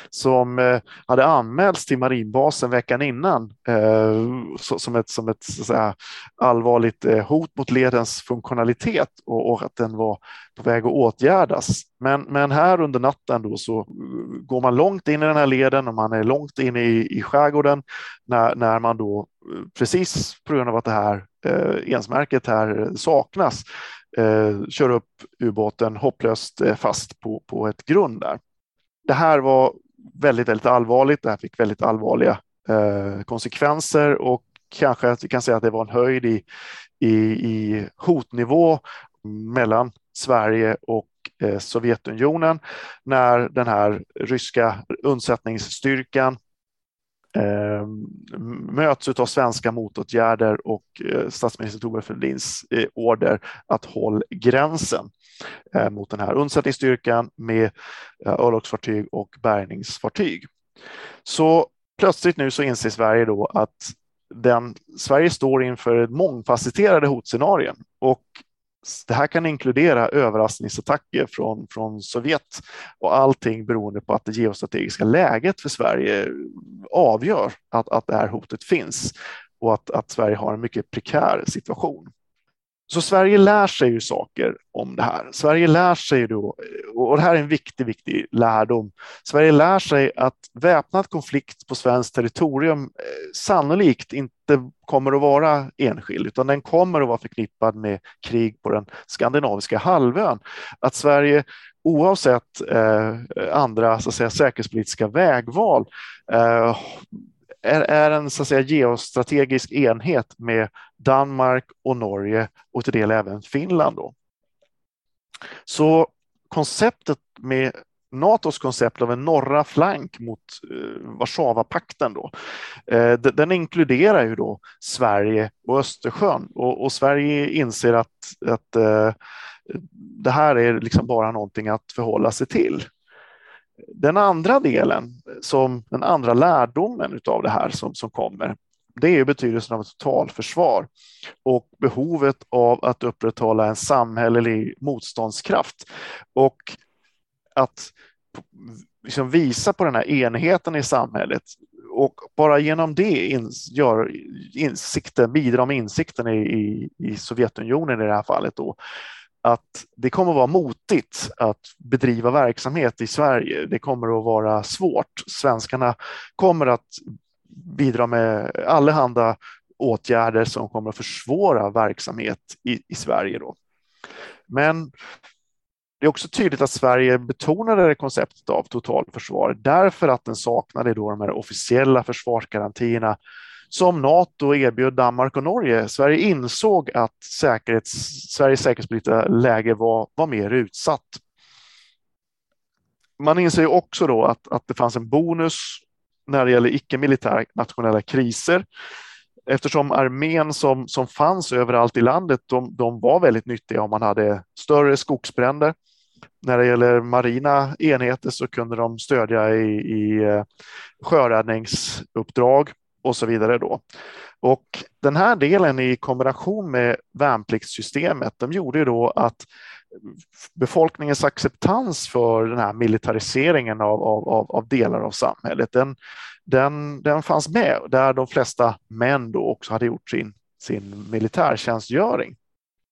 som eh, hade anmälts till marinbasen veckan innan eh, så, som ett, som ett så att säga, allvarligt eh, hot mot ledens funktionalitet, och, och att den var på väg att åtgärdas. Men, men här under natten då så går man långt in i den här leden, och man är långt in i, i skärgården när, när man då precis på grund av att det här eh, ensmärket här saknas eh, kör upp ubåten hopplöst eh, fast på, på ett grund där. Det här var väldigt, väldigt allvarligt. Det här fick väldigt allvarliga eh, konsekvenser, och kanske att vi kan säga att det var en höjd i, i, i hotnivå mellan Sverige och eh, Sovjetunionen när den här ryska undsättningsstyrkan Eh, möts av svenska motåtgärder och eh, statsminister Thorbjörn Fälldins eh, order att hålla gränsen eh, mot den här undsättningsstyrkan med eh, örlogsfartyg och bärgningsfartyg. Så plötsligt nu så inser Sverige då att den, Sverige står inför mångfacetterade hotscenarien, och det här kan inkludera överraskningsattacker från, från Sovjet, och allting beroende på att det geostrategiska läget för Sverige avgör att, att det här hotet finns, och att, att Sverige har en mycket prekär situation. Så Sverige lär sig ju saker om det här. Sverige lär sig då, och det här är en viktig, viktig lärdom. Sverige lär sig att väpnad konflikt på svenskt territorium sannolikt inte kommer att vara enskild, utan den kommer att vara förknippad med krig på den skandinaviska halvön. Att Sverige oavsett eh, andra så att säga, säkerhetspolitiska vägval eh, är en så att säga, geostrategisk enhet med Danmark och Norge, och till del även Finland då. Så konceptet med NATOs koncept av en norra flank mot eh, Warszawapakten då, eh, den inkluderar ju då Sverige och Östersjön, och, och Sverige inser att, att eh, det här är liksom bara någonting att förhålla sig till. Den andra delen, som den andra lärdomen av det här som, som kommer, det är betydelsen av ett totalförsvar och behovet av att upprätthålla en samhällelig motståndskraft, och att liksom visa på den här enheten i samhället, och bara genom det ins- gör insikten, bidrar med insikten i, i, i Sovjetunionen i det här fallet då, att det kommer att vara motigt att bedriva verksamhet i Sverige. Det kommer att vara svårt. Svenskarna kommer att bidra med allehanda åtgärder som kommer att försvåra verksamhet i, i Sverige då. Men det är också tydligt att Sverige betonade det konceptet av totalförsvar därför att den saknade då de här officiella försvarsgarantierna som NATO erbjöd Danmark och Norge. Sverige insåg att säkerhets, Sveriges säkerhetspolitiska läge var, var mer utsatt. Man inser också då att, att det fanns en bonus när det gäller icke-militära nationella kriser, eftersom armén som, som fanns överallt i landet, de, de var väldigt nyttiga om man hade större skogsbränder. När det gäller marina enheter så kunde de stödja i, i sjöräddningsuppdrag och så vidare då. Och den här delen i kombination med värnpliktssystemet, de gjorde ju då att befolkningens acceptans för den här militariseringen av, av, av delar av samhället, den, den, den fanns med, där de flesta män då också hade gjort sin, sin militärtjänstgöring.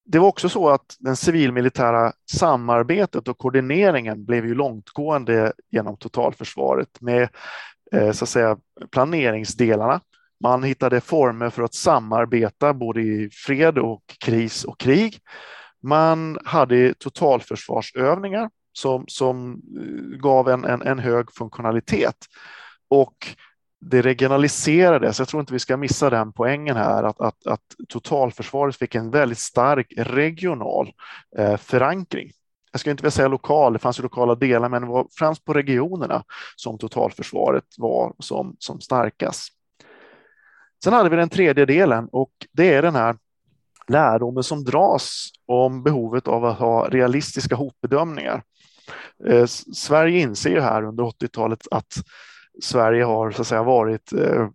Det var också så att den civilmilitära samarbetet och koordineringen blev ju långtgående genom totalförsvaret med så att säga planeringsdelarna. Man hittade former för att samarbeta både i fred och kris och krig. Man hade totalförsvarsövningar som, som gav en, en, en hög funktionalitet. Och det regionaliserades, jag tror inte vi ska missa den poängen här, att, att, att totalförsvaret fick en väldigt stark regional eh, förankring. Jag ska inte vilja säga lokal, det fanns ju lokala delar, men det var främst på regionerna som totalförsvaret var som, som starkast. Sen hade vi den tredje delen, och det är den här lärdomen som dras om behovet av att ha realistiska hotbedömningar. Eh, Sverige inser ju här under åttiotalet att Sverige har så att säga varit, eh,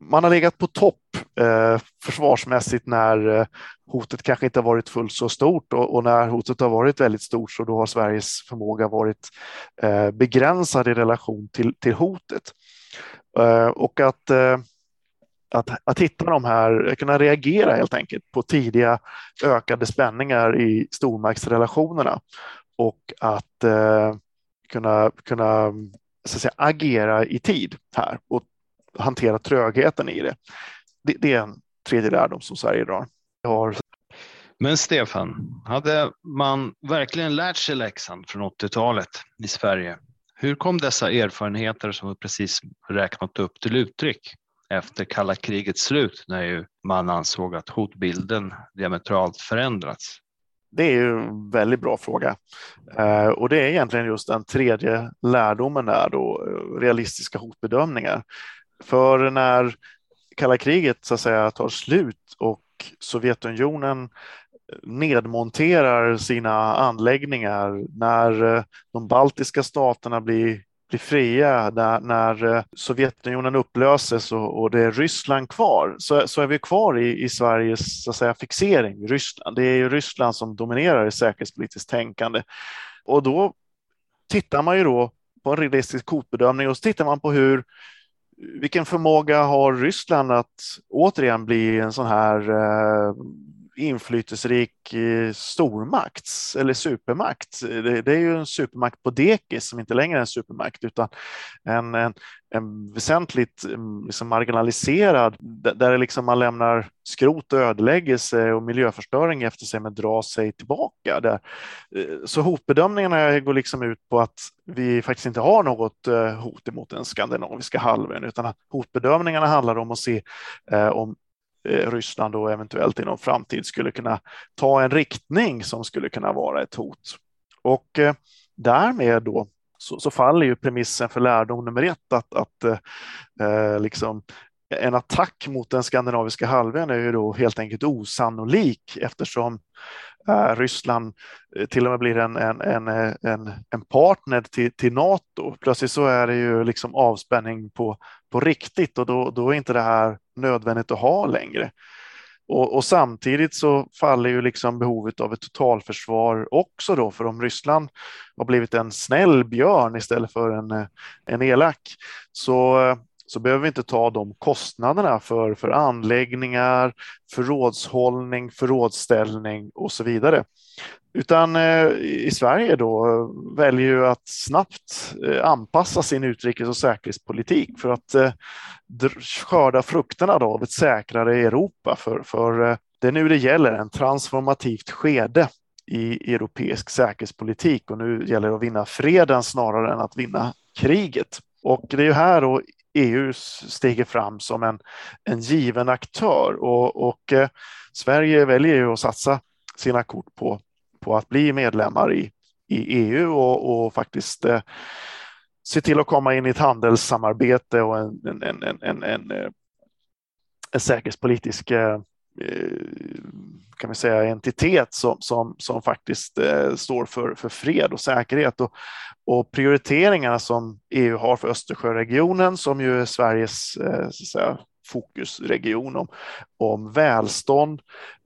man har legat på topp eh, försvarsmässigt när eh, hotet kanske inte har varit fullt så stort, och, och när hotet har varit väldigt stort så då har Sveriges förmåga varit eh, begränsad i relation till, till hotet. Eh, och att eh, Att, att hitta de här, kunna reagera helt enkelt på tidiga ökade spänningar i stormaktsrelationerna och att eh, kunna, kunna så att säga, agera i tid här och hantera trögheten i det. Det, det är en tredje lärdom som Sverige drar. Har... Men Stefan, hade man verkligen lärt sig läxan från åttiotalet i Sverige? Hur kom dessa erfarenheter som vi precis räknat upp till uttryck efter kalla krigets slut, när ju man ansåg att hotbilden diametralt förändrats? Det är ju en väldigt bra fråga. Och det är egentligen just den tredje lärdomen där då, realistiska hotbedömningar. För när kalla kriget så att säga tar slut och Sovjetunionen nedmonterar sina anläggningar, när de baltiska staterna blir fria, när, när Sovjetunionen upplöses och, och det är Ryssland kvar, så, så är vi kvar i, i Sveriges så att säga, fixering vid Ryssland. Det är ju Ryssland som dominerar i säkerhetspolitiskt tänkande. Och då tittar man ju då på en realistisk hotbedömning, och så tittar man på hur, vilken förmåga har Ryssland att återigen bli en sån här eh, inflytelserik stormakts eller supermakt. Det är ju en supermakt på dekis som inte längre är en supermakt, utan en, en, en väsentligt liksom marginaliserad, där det liksom man lämnar skrot och ödeläggelse och miljöförstöring efter sig, men drar sig tillbaka. Där. Så hotbedömningarna går liksom ut på att vi faktiskt inte har något hot emot den skandinaviska halvön, utan hotbedömningarna handlar om att se eh, om Ryssland då eventuellt inom framtid skulle kunna ta en riktning som skulle kunna vara ett hot. Och eh, därmed då så, så faller ju premissen för lärdom nummer ett, att, att eh, liksom en attack mot den skandinaviska halvön är ju då helt enkelt osannolik, eftersom eh, Ryssland till och med blir en, en, en, en, en partner till, till NATO. Plötsligt så är det ju liksom avspänning på, på riktigt, och då, då är inte det här nödvändigt att ha längre. Och, och samtidigt så faller ju liksom behovet av ett totalförsvar också då, för om Ryssland har blivit en snäll björn istället för en, en elak, så, så behöver vi inte ta de kostnaderna för, för anläggningar, förrådshållning, förrådsställning och så vidare. Utan eh, i Sverige då väljer ju att snabbt eh, anpassa sin utrikes- och säkerhetspolitik för att eh, skörda frukterna då av ett säkrare Europa. För, för eh, det är nu det gäller en transformativt skede i europeisk säkerhetspolitik, och nu gäller det att vinna freden snarare än att vinna kriget. Och det är ju här då E U stiger fram som en, en given aktör, och, och eh, Sverige väljer ju att satsa sina kort på på att bli medlemmar i, i E U och, och faktiskt eh, se till att komma in i ett handelssamarbete och en, en, en, en, en, en, en säkerhetspolitisk eh, kan vi säga entitet som, som, som faktiskt eh, står för, för fred och säkerhet, och, och prioriteringarna som E U har för Östersjöregionen, som ju är Sveriges eh, så att säga, fokusregion om, om välstånd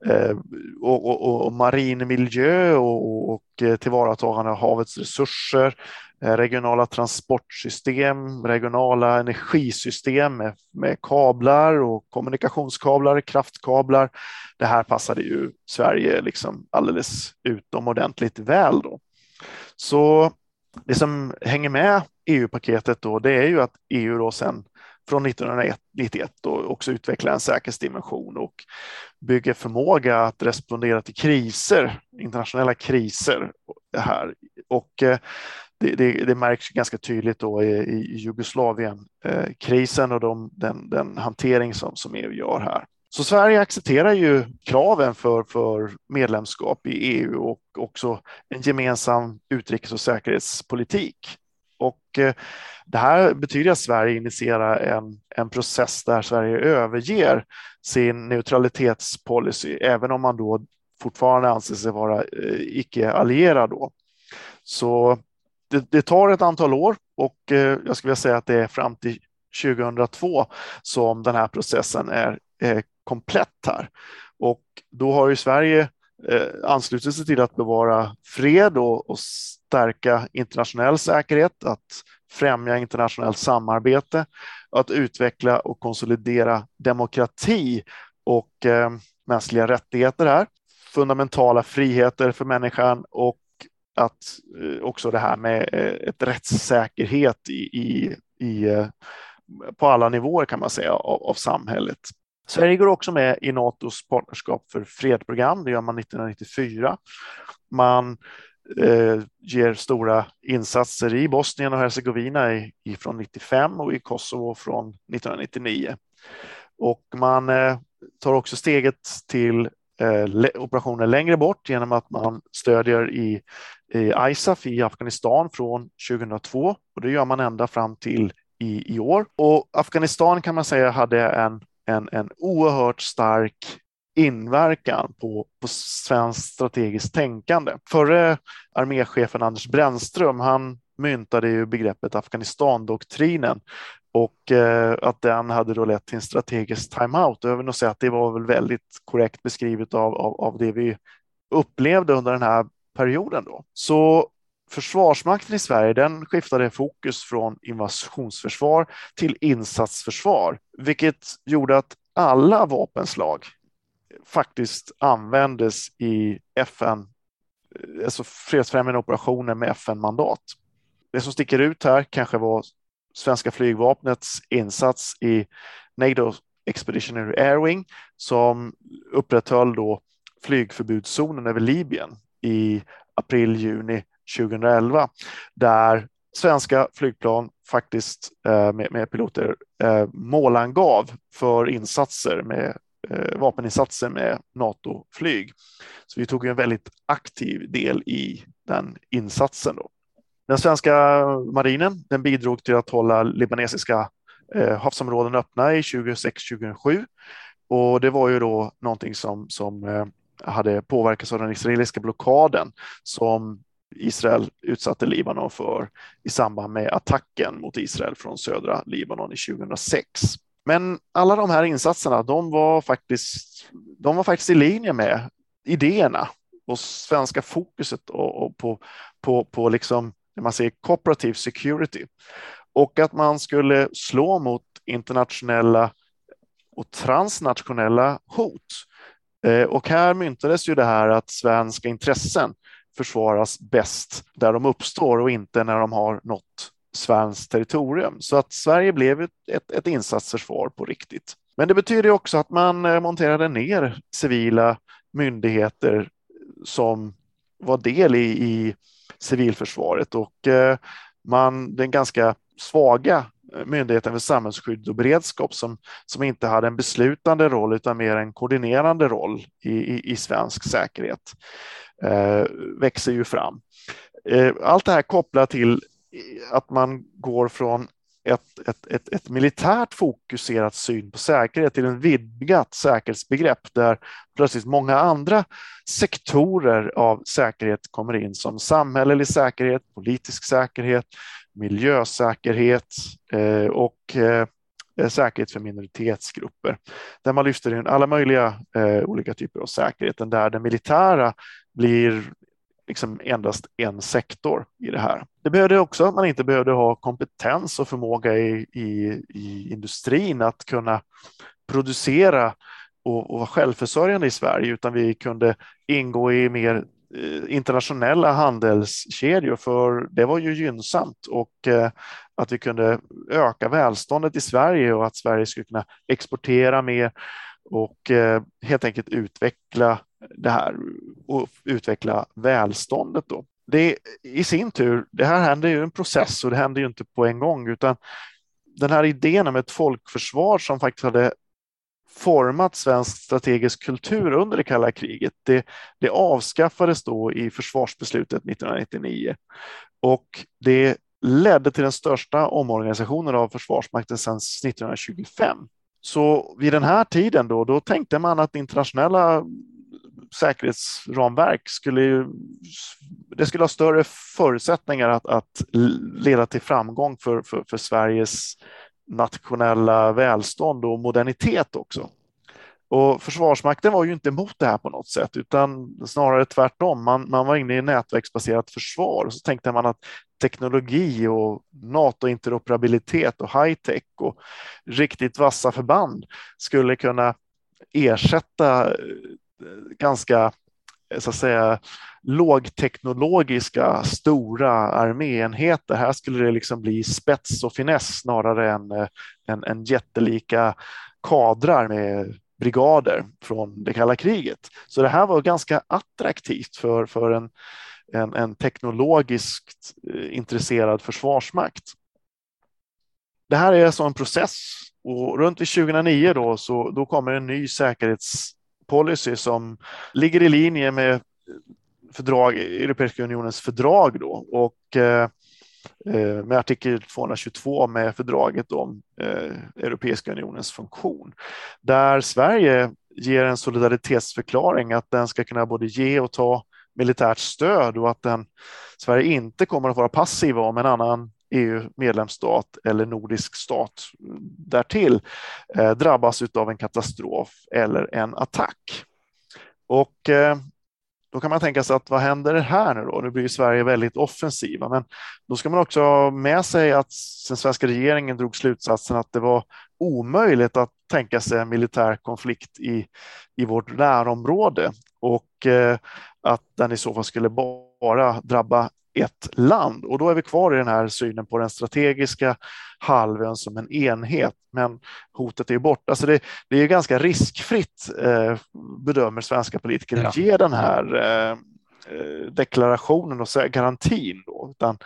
eh, och, och, och marin miljö och, och tillvaratagande av havets resurser, eh, regionala transportsystem, regionala energisystem med, med kablar och kommunikationskablar, kraftkablar. Det här passade ju Sverige liksom alldeles utomordentligt väl då. Så det som hänger med E U-paketet då, det är ju att E U då sen från nittonhundranittioett och också utveckla en säkerhetsdimension och bygga förmåga att respondera till kriser, internationella kriser här. Och det, det, det märks ganska tydligt då i, i Jugoslavien-krisen och de, den, den hantering som, som E U gör här. Så Sverige accepterar ju kraven för, för medlemskap i E U och också en gemensam utrikes- och säkerhetspolitik. Och det här betyder att Sverige initierar en, en process där Sverige överger sin neutralitetspolicy, även om man då fortfarande anser sig vara icke-allierad då. Så det, det tar ett antal år, och jag skulle vilja säga att det är fram till tjugohundratvå som den här processen är, är komplett här. Och då har ju Sverige anslutit sig till att bevara fred och, och stärka internationell säkerhet, att främja internationellt samarbete, att utveckla och konsolidera demokrati och eh, mänskliga rättigheter här, fundamentala friheter för människan, och att eh, också det här med eh, ett rättssäkerhet i, i, i, eh, på alla nivåer kan man säga av, av samhället. Sverige går också med i NATOs partnerskap för fredprogram, det gör man nittonhundranittiofyra. Man eh, ger stora insatser i Bosnien och Herzegovina i, i från nittiofem och i Kosovo från nittonhundranittionio. Och man eh, tar också steget till eh, operationer längre bort genom att man stödjer i, i ISAF i Afghanistan från tjugohundratvå, och det gör man ända fram till i, i år. Och Afghanistan kan man säga hade en En, en oerhört stark inverkan på, på svenskt strategiskt tänkande. Förre arméchefen Anders Bränström, han myntade ju begreppet Afghanistan-doktrinen, och eh, att den hade då lett till en strategisk timeout. Jag vill nog säga att det var väl väldigt korrekt beskrivet av, av, av det vi upplevde under den här perioden då. Så Försvarsmakten i Sverige, den skiftade fokus från invasionsförsvar till insatsförsvar, vilket gjorde att alla vapenslag faktiskt användes i F N, alltså fredsfrämjande operationer med F N-mandat. Det som sticker ut här kanske var svenska flygvapnets insats i NATO Expeditionary Air Wing, som upprätthöll då flygförbudszonen över Libyen i april-juni tjugohundraelva, där svenska flygplan faktiskt eh, med, med piloter eh, målangav för insatser med eh, vapeninsatser med NATO-flyg. Så vi tog en väldigt aktiv del i den insatsen då. Den svenska marinen, den bidrog till att hålla libanesiska eh, havsområden öppna i tjugohundrasex tjugohundrasju, och det var ju då någonting som, som eh, hade påverkats av den israeliska blockaden som Israel utsatte Libanon för i samband med attacken mot Israel från södra Libanon i tjugohundrasex. Men alla de här insatserna, de var faktiskt, de var faktiskt i linje med idéerna och svenska fokuset och, och på, på, på liksom, när man säger cooperative security, och att man skulle slå mot internationella och transnationella hot. Och här myntades ju det här att svenska intressen försvaras bäst där de uppstår och inte när de har nått svenskt territorium. Så att Sverige blev ett, ett, ett insatsförsvar på riktigt. Men det betyder också att man monterade ner civila myndigheter som var del i, i civilförsvaret, och man, den ganska svaga myndigheten för samhällsskydd och beredskap som, som inte hade en beslutande roll utan mer en koordinerande roll i, i, i svensk säkerhet eh, växer ju fram. Eh, allt det här kopplar till att man går från ett, ett, ett, ett militärt fokuserat syn på säkerhet till en vidgat säkerhetsbegrepp där plötsligt många andra sektorer av säkerhet kommer in, som samhällelig säkerhet, politisk säkerhet, miljösäkerhet eh, och eh, säkerhet för minoritetsgrupper, där man lyfter in alla möjliga eh, olika typer av säkerhet, där den militära blir liksom endast en sektor i det här. Det behövde också att man inte behövde ha kompetens och förmåga i, i, i industrin att kunna producera och, och vara självförsörjande i Sverige, utan vi kunde ingå i mer internationella handelskedjor, för det var ju gynnsamt, och att vi kunde öka välståndet i Sverige och att Sverige skulle kunna exportera mer och helt enkelt utveckla det här och utveckla välståndet då. Det i sin tur, det här händer ju en process, och det händer ju inte på en gång, utan den här idén om ett folkförsvar som faktiskt hade format svensk strategisk kultur under det kalla kriget, det, det avskaffades då i försvarsbeslutet nittonhundranittionio, och det ledde till den största omorganisationen av Försvarsmakten sedan nittonhundratjugofem. Så vid den här tiden då, då tänkte man att internationella säkerhetsramverk skulle, det skulle ha större förutsättningar att, att leda till framgång för, för, för Sveriges nationella välstånd och modernitet också. Och Försvarsmakten var ju inte emot det här på något sätt, utan snarare tvärtom. Man, man var inne i nätverksbaserat försvar, och så tänkte man att teknologi och NATO-interoperabilitet och high-tech och riktigt vassa förband skulle kunna ersätta ganska, så att säga, lågteknologiska stora arméenheter. Här skulle det liksom bli spets och finess snarare än, än, än jättelika kadrar med brigader från det kalla kriget. Så det här var ganska attraktivt för, för en, en, en teknologiskt intresserad försvarsmakt. Det här är alltså en process, och runt vid tjugohundranio då, så, då kommer en ny säkerhetspolicy som ligger i linje med fördrag, Europeiska unionens fördrag då, och eh, med artikel tvåhundratjugotvå med fördraget om eh, Europeiska unionens funktion, där Sverige ger en solidaritetsförklaring att den ska kunna både ge och ta militärt stöd, och att den, Sverige inte kommer att vara passiva om en annan E U-medlemsstat eller nordisk stat därtill eh, drabbas av en katastrof eller en attack. Och eh, då kan man tänka sig att vad händer här nu då? Nu blir Sverige väldigt offensiva, men då ska man också ha med sig att den svenska regeringen drog slutsatsen att det var omöjligt att tänka sig en militär konflikt i, i vårt närområde, och eh, att den i så fall skulle bara drabba ett land. Och då är vi kvar i den här synen på den strategiska halvön som en enhet, men hotet är ju borta. Alltså det, det är ju ganska riskfritt, eh, bedömer svenska politiker, ja, att ge den här eh, deklarationen och garantin då. Utan,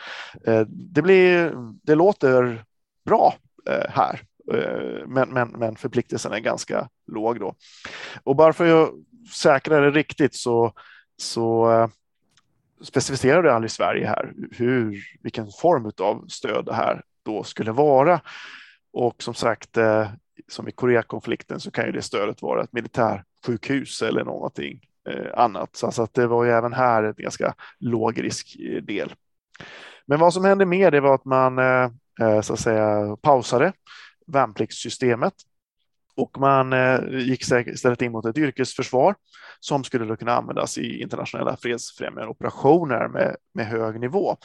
eh, det, blir, det låter bra eh, här, eh, men, men, men förpliktelsen är ganska låg då. Och bara för att säkra det riktigt så, så eh, specificerade aldrig Sverige här hur, vilken form av stöd det här då skulle vara. Och som sagt, som i Koreakonflikten, så kan ju det stödet vara ett militärsjukhus eller någonting annat. Så att det var ju även här en ganska låg riskdel. Men vad som hände med det var att man, så att säga, pausade värnpliktssystemet, och man gick istället in mot ett yrkesförsvar som skulle då kunna användas i internationella fredsfrämjande operationer med, med hög nivå.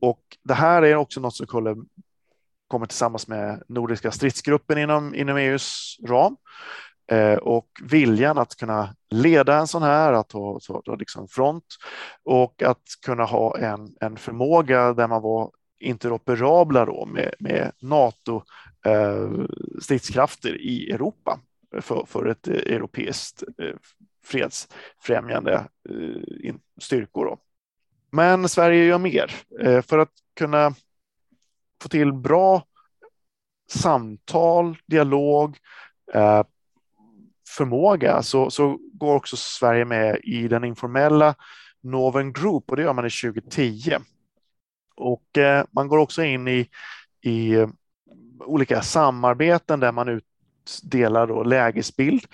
Och det här är också något som kommer tillsammans med nordiska stridsgruppen inom, inom E U:s ram, eh, och viljan att kunna leda en sån här, att ha, att ha liksom front, och att kunna ha en, en förmåga där man var interoperabla då med, med NATO eh, stridskrafter i Europa för, för ett europeiskt eh, fredsfrämjande eh, styrkor då. Men Sverige gör mer eh, för att kunna få till bra samtal, dialog, eh, förmåga, så, så går också Sverige med i den informella Noven Group, och det gör man i tjugotio. Och man går också in i, i olika samarbeten där man utdelar då lägesbild.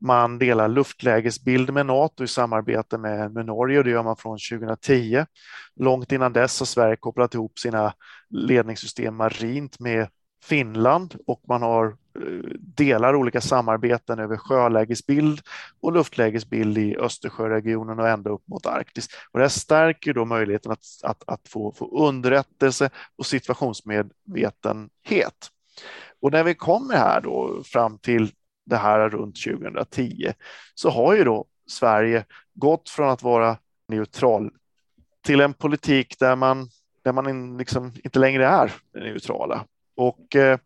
Man delar luftlägesbild med NATO i samarbete med, med Norge, och det gör man från tjugohundratio. Långt innan dess har Sverige kopplat ihop sina ledningssystem marint med Finland, och man har delar olika samarbeten över sjölägesbild och luftlägesbild i Östersjöregionen och ända upp mot Arktis. Och det stärker då möjligheten att, att, att få, få underrättelse och situationsmedvetenhet. Och när vi kommer här då fram till det här runt tjugohundratio, så har ju då Sverige gått från att vara neutral till en politik där man, där man liksom inte längre är neutrala. Och eh,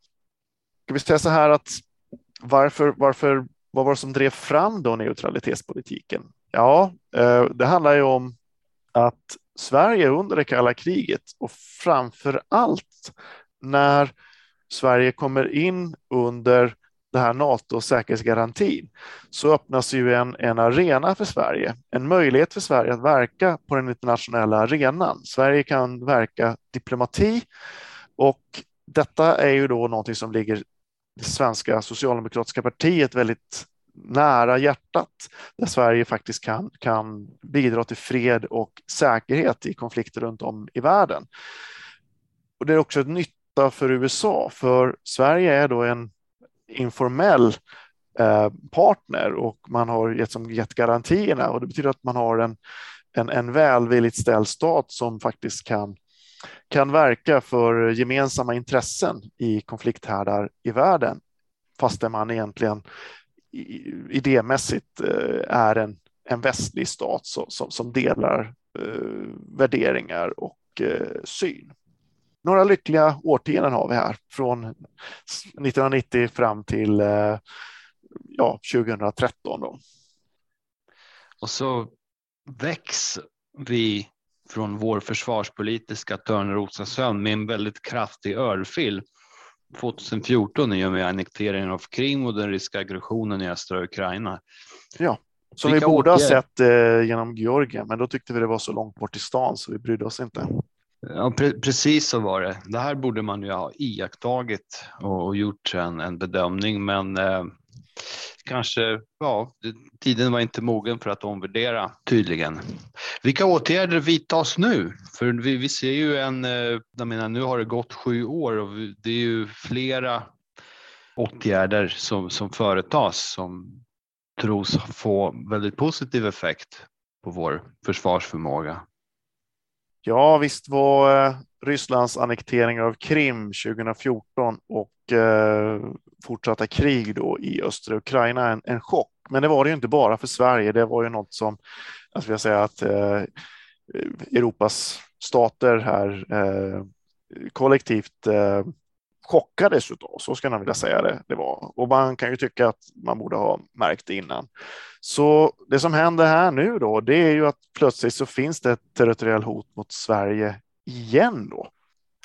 ska vi säga så här att varför, varför, vad var det som drev fram då neutralitetspolitiken? Ja, eh, det handlar ju om att Sverige under det kalla kriget, och framför allt när Sverige kommer in under det här NATO-säkerhetsgarantin, så öppnas ju en, en arena för Sverige. En möjlighet för Sverige att verka på den internationella arenan. Sverige kan verka diplomati, och detta är ju då någonting som ligger det svenska socialdemokratiska partiet väldigt nära hjärtat, där Sverige faktiskt kan, kan bidra till fred och säkerhet i konflikter runt om i världen. Och det är också ett nytta för U S A, för Sverige är då en informell eh, partner, och man har gett, som gett garantierna, och det betyder att man har en, en, en välvilligt ställd stat som faktiskt kan kan verka för gemensamma intressen i konflikthärdar i världen, fastän man egentligen idémässigt är en, en västlig stat som, som, som delar eh, värderingar och eh, syn. Några lyckliga årtionden har vi här, från nittonhundranittio fram till eh, ja, tjugotretton. Då. Och så väcks vi från vår försvarspolitiska törnrosasömn med en väldigt kraftig örfil tjugofjorton i och med annekteringen av Krim och den ryska aggressionen i östra Ukraina. Ja, som vi borde ha sett eh, genom Georgien, men då tyckte vi det var så långt bort i stan så vi brydde oss inte. Ja, pre- precis så var det. Det här borde man ju ha iakttagit och, och gjort en, en bedömning, men eh, kanske, ja, tiden var inte mogen för att omvärdera tydligen. Vilka åtgärder vidtas nu? För vi, vi ser ju en, jag menar, nu har det gått sju år och det är ju flera åtgärder som, som företas som tros få väldigt positiv effekt på vår försvarsförmåga. Ja, visst var Rysslands annektering av Krim tjugofjorton och eh, fortsatta krig då i östra Ukraina en, en chock. Men det var det ju inte bara för Sverige. Det var ju något som, jag skulle säga att eh, Europas stater här eh, kollektivt eh, chockades utav. Så ska man vilja säga det, det var. Och man kan ju tycka att man borde ha märkt det innan. Så det som händer här nu då, det är ju att plötsligt så finns det ett territoriellt hot mot Sverige igen då.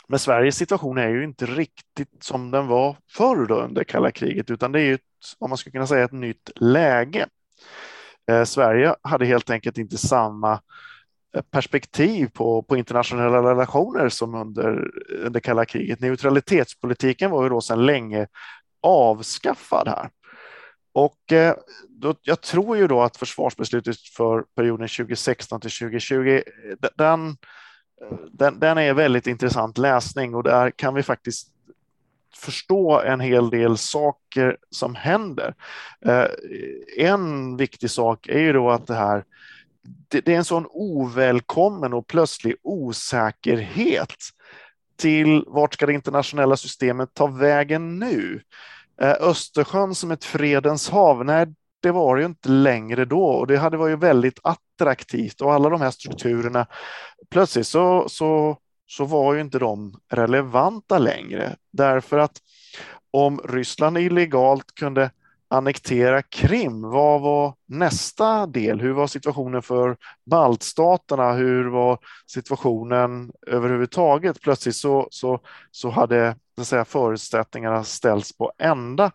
Men Sveriges situation är ju inte riktigt som den var förr då under kalla kriget, utan det är ju ett, om man skulle kunna säga, ett nytt läge. Eh, Sverige hade helt enkelt inte samma perspektiv på, på internationella relationer som under, under kalla kriget. Neutralitetspolitiken var ju då sedan länge avskaffad här. Och eh, då, jag tror ju då att försvarsbeslutet för perioden tjugosexton till tjugotjugo, den Den, den är väldigt intressant läsning, och där kan vi faktiskt förstå en hel del saker som händer. Eh, en viktig sak är ju då att det här det, det är en sån ovälkommen och plötslig osäkerhet till vart ska det internationella systemet ta vägen nu? Eh, Östersjön som ett fredens hav, nej, det var ju inte längre då, och det hade varit väldigt attraktivt, och alla de här strukturerna plötsligt så, så, så var ju inte de relevanta längre, därför att om Ryssland illegalt kunde annektera Krim, vad var nästa del? Hur var situationen för baltstaterna? Hur var situationen överhuvudtaget? Plötsligt så, så, så hade så att säga, förutsättningarna ställts på ända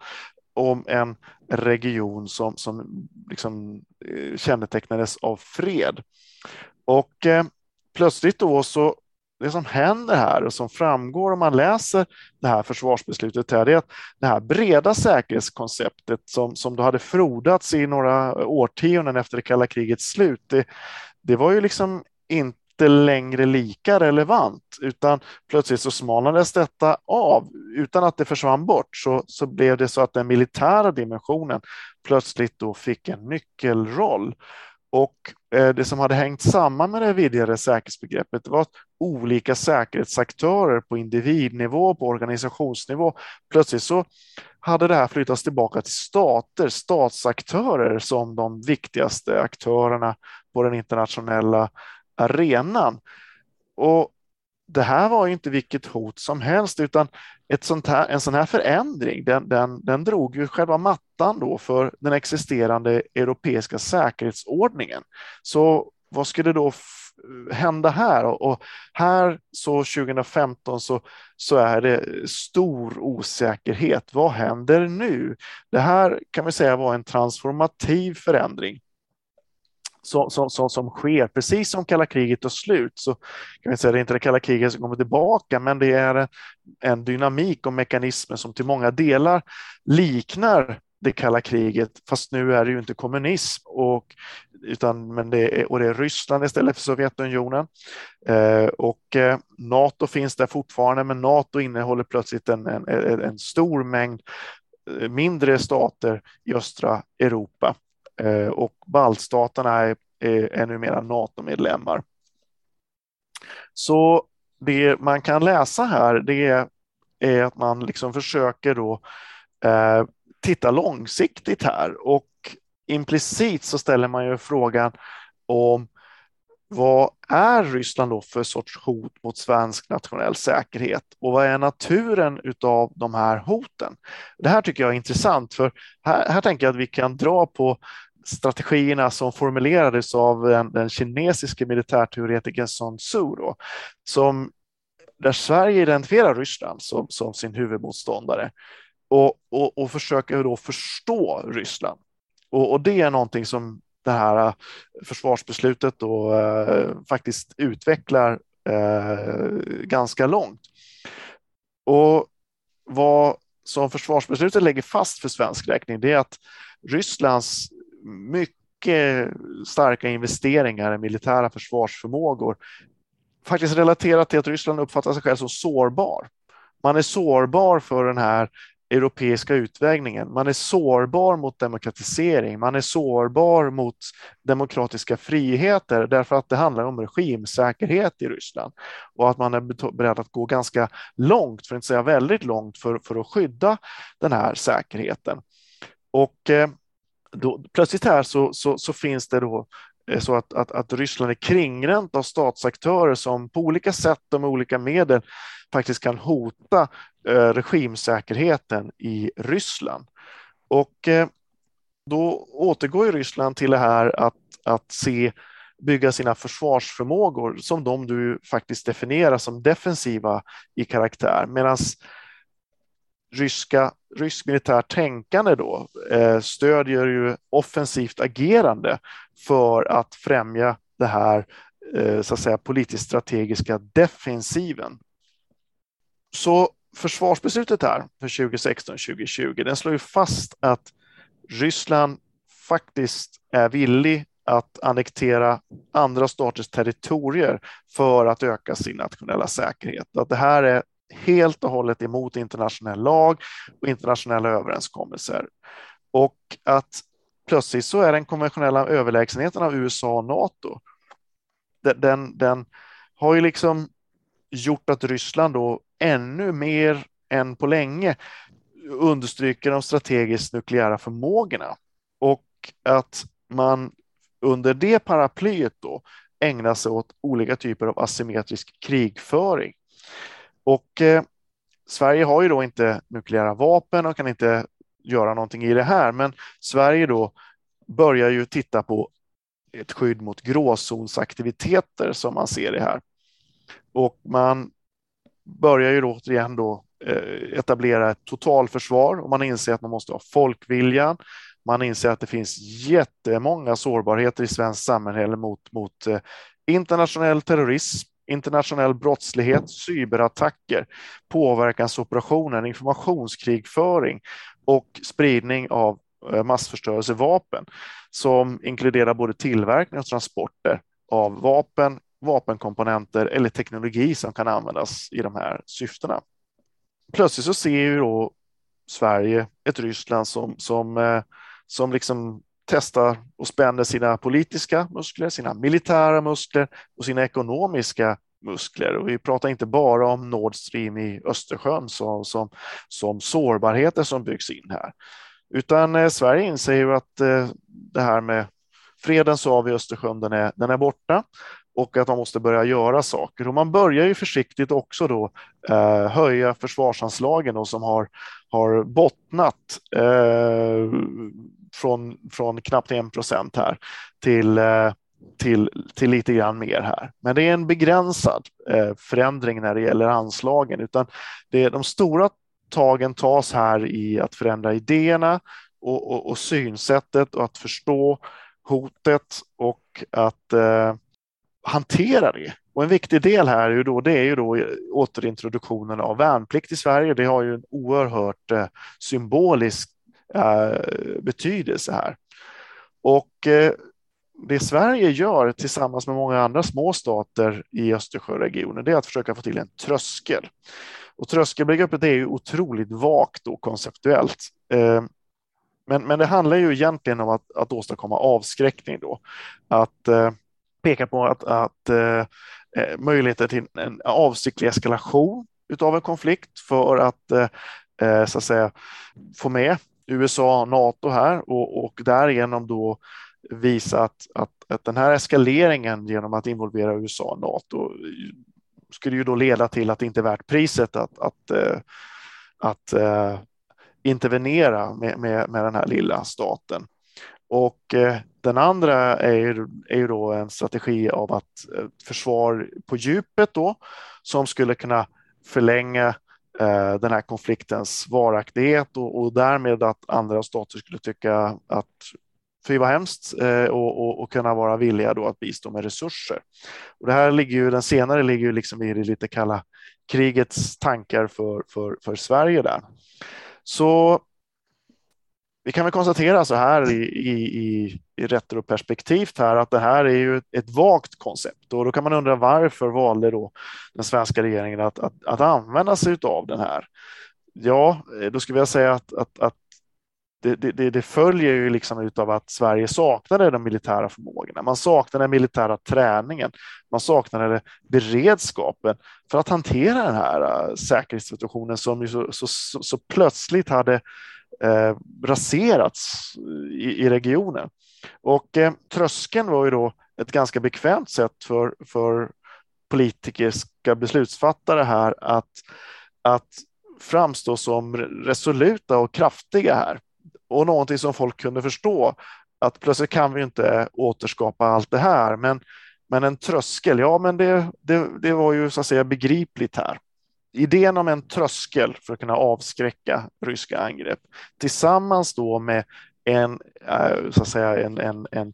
om en region som, som liksom kännetecknades av fred. Och eh, plötsligt då så Det som händer här och som framgår om man läser det här försvarsbeslutet här, det är att det här breda säkerhetskonceptet som, som då hade frodats i några årtionden efter det kalla krigets slut, det, det var ju liksom inte längre lika relevant, utan plötsligt så smalnades detta av utan att det försvann bort, så, så blev det så att den militära dimensionen plötsligt då fick en nyckelroll. Och eh, det som hade hängt samman med det vidare säkerhetsbegreppet var att olika säkerhetsaktörer på individnivå, på organisationsnivå, plötsligt så hade det här flyttats tillbaka till stater, statsaktörer som de viktigaste aktörerna på den internationella arenan. Och det här var ju inte vilket hot som helst, utan ett sånt här, en sån här förändring den, den, den drog ju själva mattan då för den existerande europeiska säkerhetsordningen. Så vad skulle då f- hända här? Och, och här så tjugo femton så, så är det stor osäkerhet. Vad händer nu? Det här kan vi säga var en transformativ förändring. Som, som, som sker, precis som kalla kriget och slut, så kan vi säga det är inte det kalla kriget som kommer tillbaka, men det är en, en dynamik och mekanismer som till många delar liknar det kalla kriget, fast nu är det ju inte kommunism och, utan, men det är, och det är Ryssland istället för Sovjetunionen, eh, och eh, NATO finns där fortfarande, men NATO innehåller plötsligt en, en, en stor mängd mindre stater i östra Europa. Och baltstaterna är, är, är numera NATO-medlemmar. Så det man kan läsa här, det är, är att man liksom försöker då, eh, titta långsiktigt här. Och implicit så ställer man ju frågan om vad är Ryssland då för sorts hot mot svensk nationell säkerhet? Och vad är naturen utav de här hoten? Det här tycker jag är intressant, för här, här tänker jag att vi kan dra på strategierna som formulerades av den, den kinesiska militärteoretikern Sun Tzu då, som, där Sverige identifierar Ryssland som, som sin huvudmotståndare och, och, och försöker då förstå Ryssland. Och, och det är någonting som det här försvarsbeslutet då, eh, faktiskt utvecklar eh, ganska långt. Och vad som försvarsbeslutet lägger fast för svensk räkning, det är att Rysslands mycket starka investeringar i militära försvarsförmågor faktiskt relaterat till att Ryssland uppfattar sig själv som sårbar. Man är sårbar för den här europeiska utvägningen. Man är sårbar mot demokratisering. Man är sårbar mot demokratiska friheter, därför att det handlar om regimsäkerhet i Ryssland. Och att man är beredd att gå ganska långt, för att inte säga väldigt långt, för, för att skydda den här säkerheten. Och då, plötsligt här så, så, så finns det då så att, att, att Ryssland är kringränt av statsaktörer som på olika sätt och med olika medel faktiskt kan hota eh, regimsäkerheten i Ryssland. Och eh, då återgår ju Ryssland till det här att, att se, bygga sina försvarsförmågor som de du faktiskt definierar som defensiva i karaktär, medan ryska, rysk militär tänkande då eh, stödjer ju offensivt agerande för att främja det här eh, så att säga politiskt strategiska defensiven. Så försvarsbeslutet här för tjugo sexton till tjugo tjugo, den slår ju fast att Ryssland faktiskt är villig att annektera andra staters territorier för att öka sin nationella säkerhet. Att det här är helt och hållet emot internationell lag och internationella överenskommelser. Och att plötsligt så är den konventionella överlägsenheten av U S A och NATO, den, den har ju liksom gjort att Ryssland då ännu mer än på länge understryker de strategiskt nukleära förmågorna, och att man under det paraplyet då ägnar sig åt olika typer av asymmetrisk krigföring. Och eh, Sverige har ju då inte nukleära vapen och kan inte göra någonting i det här, men Sverige då börjar ju titta på ett skydd mot gråzonsaktiviteter som man ser det här. Och man börjar ju då återigen då etablera ett totalförsvar, och man inser att man måste ha folkviljan. Man inser att det finns jättemånga sårbarheter i svensk samhälle mot, mot internationell terrorism, internationell brottslighet, cyberattacker, påverkansoperationer, informationskrigföring och spridning av massförstörelsevapen som inkluderar både tillverkning och transporter av vapen, vapenkomponenter eller teknologi som kan användas i de här syftena. Plötsligt så ser ju då Sverige ett Ryssland som, som, som liksom testar och spänner sina politiska muskler, sina militära muskler och sina ekonomiska muskler. Och vi pratar inte bara om Nord Stream i Östersjön som, som, som sårbarheter som byggs in här. Utan eh, Sverige inser ju att eh, det här med freden så har vi Östersjön, den är, den är borta och att man måste börja göra saker. Och man börjar ju försiktigt också då eh, höja försvarsanslagen då, som har, har bottnat eh, från, från knappt en procent här till, eh, till, till lite grann mer här. Men det är en begränsad eh, förändring när det gäller anslagen, utan det är de stora tagen tas här i att förändra idéerna och, och, och synsättet och att förstå hotet och att eh, hantera det. Och en viktig del här är ju då, det är ju då återintroduktionen av värnplikt i Sverige. Det har ju en oerhört eh, symbolisk eh, betydelse här. Och eh, det Sverige gör tillsammans med många andra små stater i Östersjöregionen, det är att försöka få till en tröskel. Och tröskelbegreppet är ju otroligt vagt och konceptuellt. Men, men det handlar ju egentligen om att, att åstadkomma avskräckning då. Att eh, peka på att, att eh, möjligheter till en avsiktlig eskalation utav en konflikt för att, eh, så att säga, få med U S A, NATO här och, och därigenom då visa att, att, att den här eskaleringen genom att involvera U S A och NATO skulle ju då leda till att det inte är värt priset att, att, att, att intervenera med, med, med den här lilla staten. Och den andra är ju, är ju då en strategi av att försvar på djupet då, som skulle kunna förlänga den här konfliktens varaktighet och, och därmed att andra stater skulle tycka att för det var hemskt och, och, och kunna vara villiga då att bistå med resurser. Och det här ligger ju, den senare ligger ju liksom i det lite kalla krigets tankar för, för, för Sverige där. Så vi kan väl konstatera så här i, i, i, i retroperspektivt här att det här är ju ett, ett vagt koncept. Och då kan man undra varför valde då den svenska regeringen att, att, att använda sig av den här? Ja, då skulle jag säga att, att, att Det, det, det följer ju liksom utav att Sverige saknade de militära förmågorna. Man saknade den militära träningen. Man saknade beredskapen för att hantera den här säkerhetssituationen som ju så, så, så, så plötsligt hade eh, raserats i, i regionen. Och eh, tröskeln var ju då ett ganska bekvämt sätt för, för politiska beslutsfattare här att, att framstå som resoluta och kraftiga här. Och någonting som folk kunde förstå, att plötsligt kan vi inte återskapa allt det här. Men, men en tröskel, ja men det, det, det var ju så att säga begripligt här. Idén om en tröskel för att kunna avskräcka ryska angrepp. Tillsammans då med en, så att säga, en, en, en,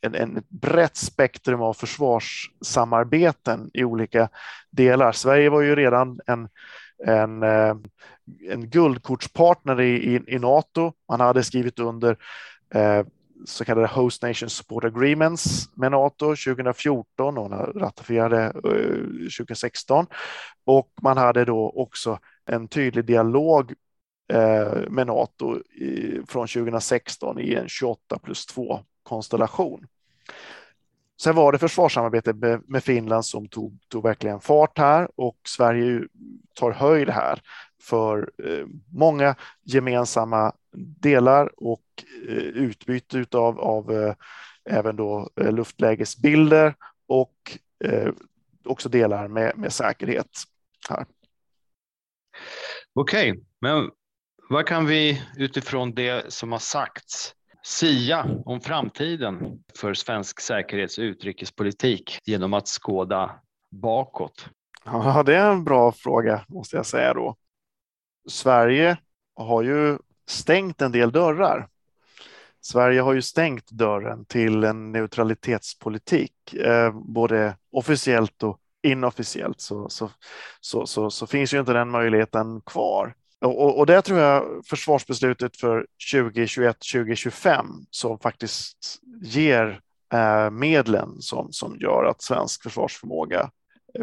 en, en brett spektrum av försvarssamarbeten i olika delar. Sverige var ju redan en... En, en guldkortspartner i, i, i NATO. Man hade skrivit under eh, så kallade Host Nation Support Agreements med NATO tjugo fjorton och ratifierade eh, tjugo sexton. Och man hade då också en tydlig dialog eh, med NATO i, från tjugo sexton i en tjugoåtta plus två-konstellation. Sen var det försvarssamarbete med Finland som tog, tog verkligen fart här och Sverige tar höjd här för många gemensamma delar och utbyte av, av även då luftlägesbilder och också delar med, med säkerhet här. Okej, men vad kan vi utifrån det som har sagts sia om framtiden för svensk säkerhets- och utrikespolitik genom att skåda bakåt? Ja, det är en bra fråga måste jag säga då. Sverige har ju stängt en del dörrar. Sverige har ju stängt dörren till en neutralitetspolitik, eh, både officiellt och inofficiellt så, så, så, så, så finns ju inte den möjligheten kvar. Och, och, och det tror jag försvarsbeslutet för tjugo tjugoett till tjugo tjugofem som faktiskt ger eh, medlen som, som gör att svensk försvarsförmåga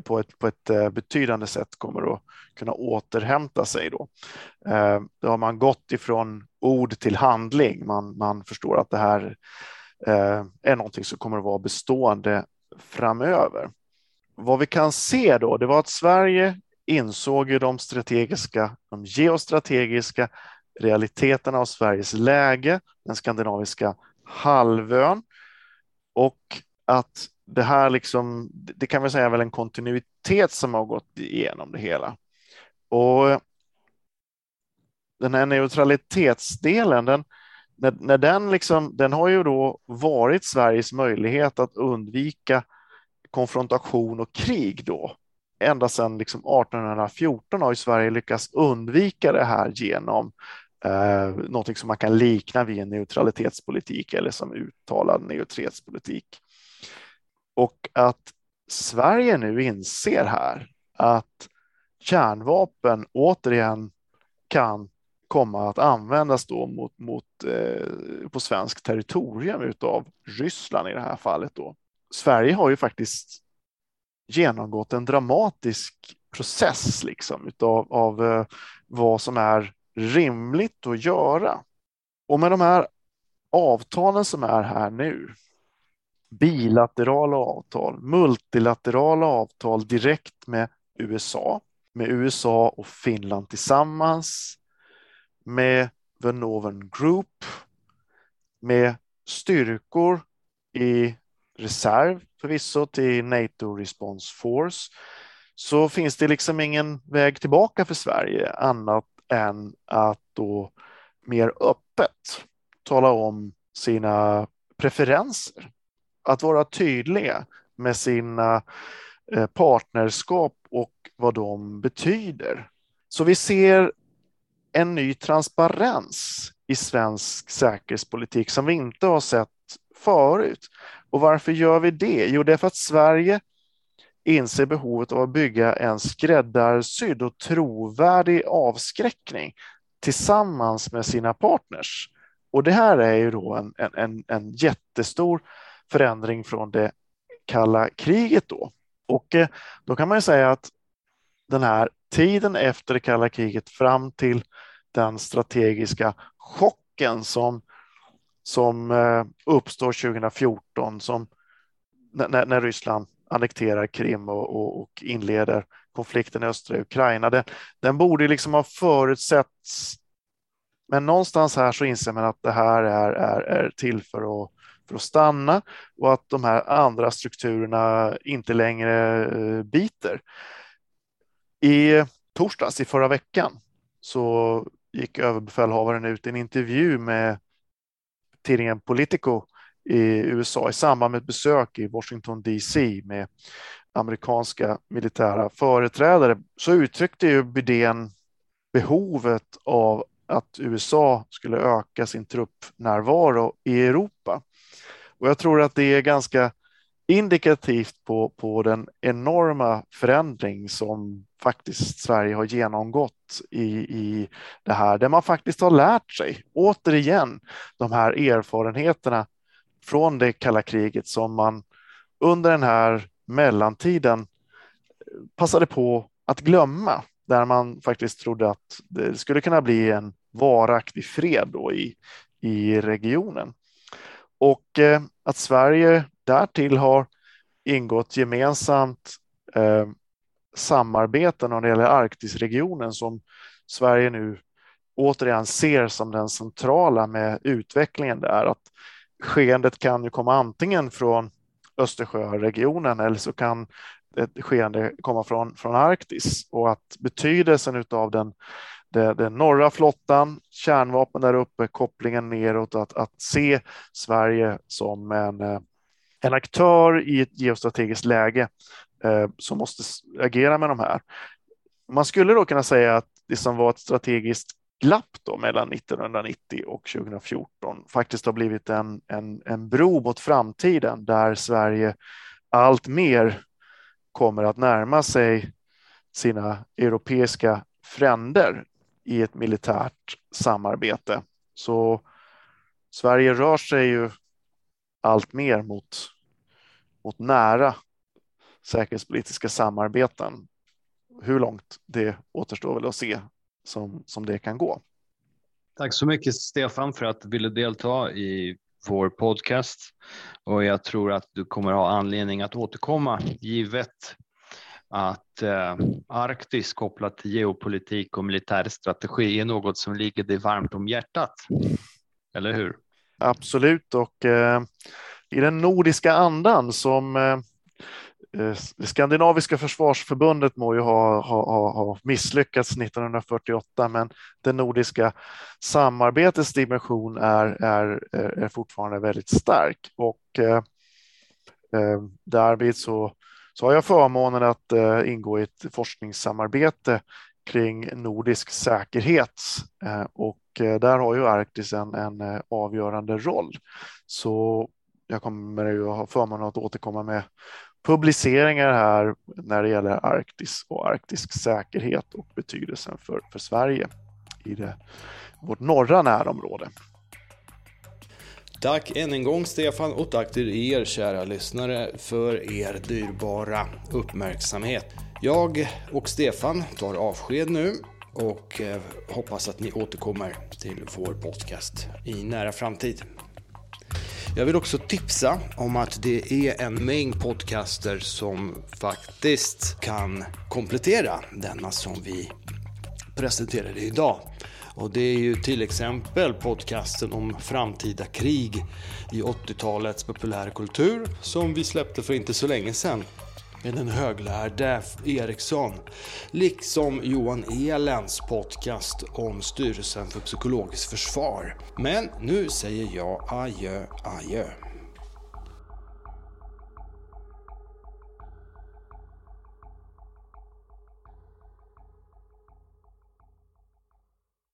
på ett, på ett betydande sätt kommer att kunna återhämta sig då. Eh, då har man gått ifrån ord till handling. Man, man förstår att det här eh, är någonting som kommer att vara bestående framöver. Vad vi kan se då, det var att Sverige insåg ju de strategiska, de geostrategiska realiteterna av Sveriges läge, den skandinaviska halvön, och att det här liksom, det kan vi säga är väl en kontinuitet som har gått igenom det hela. Och den här neutralitetsdelen, den, när, när den liksom, den har ju då varit Sveriges möjlighet att undvika konfrontation och krig då. Ända sedan liksom arton fjorton har ju Sverige lyckats undvika det här genom eh, något som man kan likna vid en neutralitetspolitik eller som uttalad neutralitetspolitik. Och att Sverige nu inser här att kärnvapen återigen kan komma att användas då mot, mot, eh, på svensk territorium utav Ryssland i det här fallet då. Sverige har ju faktiskt genomgått en dramatisk process liksom, utav, av eh, vad som är rimligt att göra. Och med de här avtalen som är här nu, bilaterala avtal, multilaterala avtal direkt med U S A, med U S A och Finland tillsammans, med The Noven Group, med styrkor i reserv förvisso till NATO Response Force, så finns det liksom ingen väg tillbaka för Sverige annat än att då mer öppet tala om sina preferenser. Att vara tydliga med sina partnerskap och vad de betyder. Så vi ser en ny transparens i svensk säkerhetspolitik som vi inte har sett förut. Och varför gör vi det? Jo, det är för att Sverige inser behovet av att bygga en skräddarsydd och trovärdig avskräckning tillsammans med sina partners. Och det här är ju då en, en, en, en jättestor förändring från det kalla kriget då. Och då kan man ju säga att den här tiden efter det kalla kriget fram till den strategiska chocken som, som uppstår tjugo fjorton som, när, när Ryssland annekterar Krim och, och, och inleder konflikten i östra Ukraina, den, den borde liksom ha förutsätts, men någonstans här så inser man att det här är, är, är till för att för att stanna och att de här andra strukturerna inte längre biter. I torsdags, i förra veckan, så gick överbefälhavaren ut i en intervju med tidningen Politico i U S A i samband med ett besök i Washington D C med amerikanska militära företrädare, så uttryckte ju Biden behovet av att U S A skulle öka sin truppnärvaro i Europa. Och jag tror att det är ganska indikativt på, på den enorma förändring som faktiskt Sverige har genomgått i, i det här. Där man faktiskt har lärt sig, återigen, de här erfarenheterna från det kalla kriget som man under den här mellantiden passade på att glömma. Där man faktiskt trodde att det skulle kunna bli en varaktig fred då i, i regionen. Och eh, att Sverige därtill har ingått gemensamt eh, samarbeten när det gäller Arktisregionen som Sverige nu återigen ser som den centrala med utvecklingen där. Att skeendet kan ju komma antingen från Östersjöregionen eller så kan ett skeende komma från, från Arktis, och att betydelsen utav den, den, den norra flottan, kärnvapen där uppe, kopplingen neråt, att, att se Sverige som en, en aktör i ett geostrategiskt läge eh, som måste agera med de här. Man skulle då kunna säga att det som var ett strategiskt glapp då mellan nittonhundranittio och tjugo fjorton faktiskt har blivit en, en, en bro mot framtiden där Sverige allt mer kommer att närma sig sina europeiska fränder i ett militärt samarbete. Så Sverige rör sig ju allt mer mot, mot nära säkerhetspolitiska samarbeten. Hur långt det återstår väl att se som, som det kan gå. Tack så mycket Stefan för att du ville delta i vår podcast, och jag tror att du kommer ha anledning att återkomma givet att eh, Arktis kopplat till geopolitik och militär strategi är något som ligger dig varmt om hjärtat, eller hur? Absolut, och eh, i den nordiska andan som eh, det skandinaviska försvarsförbundet må ju ha, ha, ha misslyckats nittonhundrafyrtioåtta, men det nordiska samarbetets dimension är, är, är fortfarande väldigt stark, och eh, därvid så, så har jag förmånen att eh, ingå i ett forskningssamarbete kring nordisk säkerhet, eh, och där har ju Arktis en, en avgörande roll. Så jag kommer ju ha förmånen att återkomma med publiceringar här när det gäller Arktis och arktisk säkerhet och betydelsen för, för Sverige i det, vårt norra närområde. Tack än en gång Stefan, och tack till er kära lyssnare för er dyrbara uppmärksamhet. Jag och Stefan tar avsked nu och hoppas att ni återkommer till vår podcast i nära framtid. Jag vill också tipsa om att det är en mängd podcaster som faktiskt kan komplettera denna som vi presenterade idag. Och det är ju till exempel podcasten om framtida krig i åttiotalets populärkultur som vi släppte för inte så länge sedan med den höglärde Eriksson, liksom Johan Elens podcast om styrelsen för psykologiskt försvar. Men nu säger jag adjö, adjö.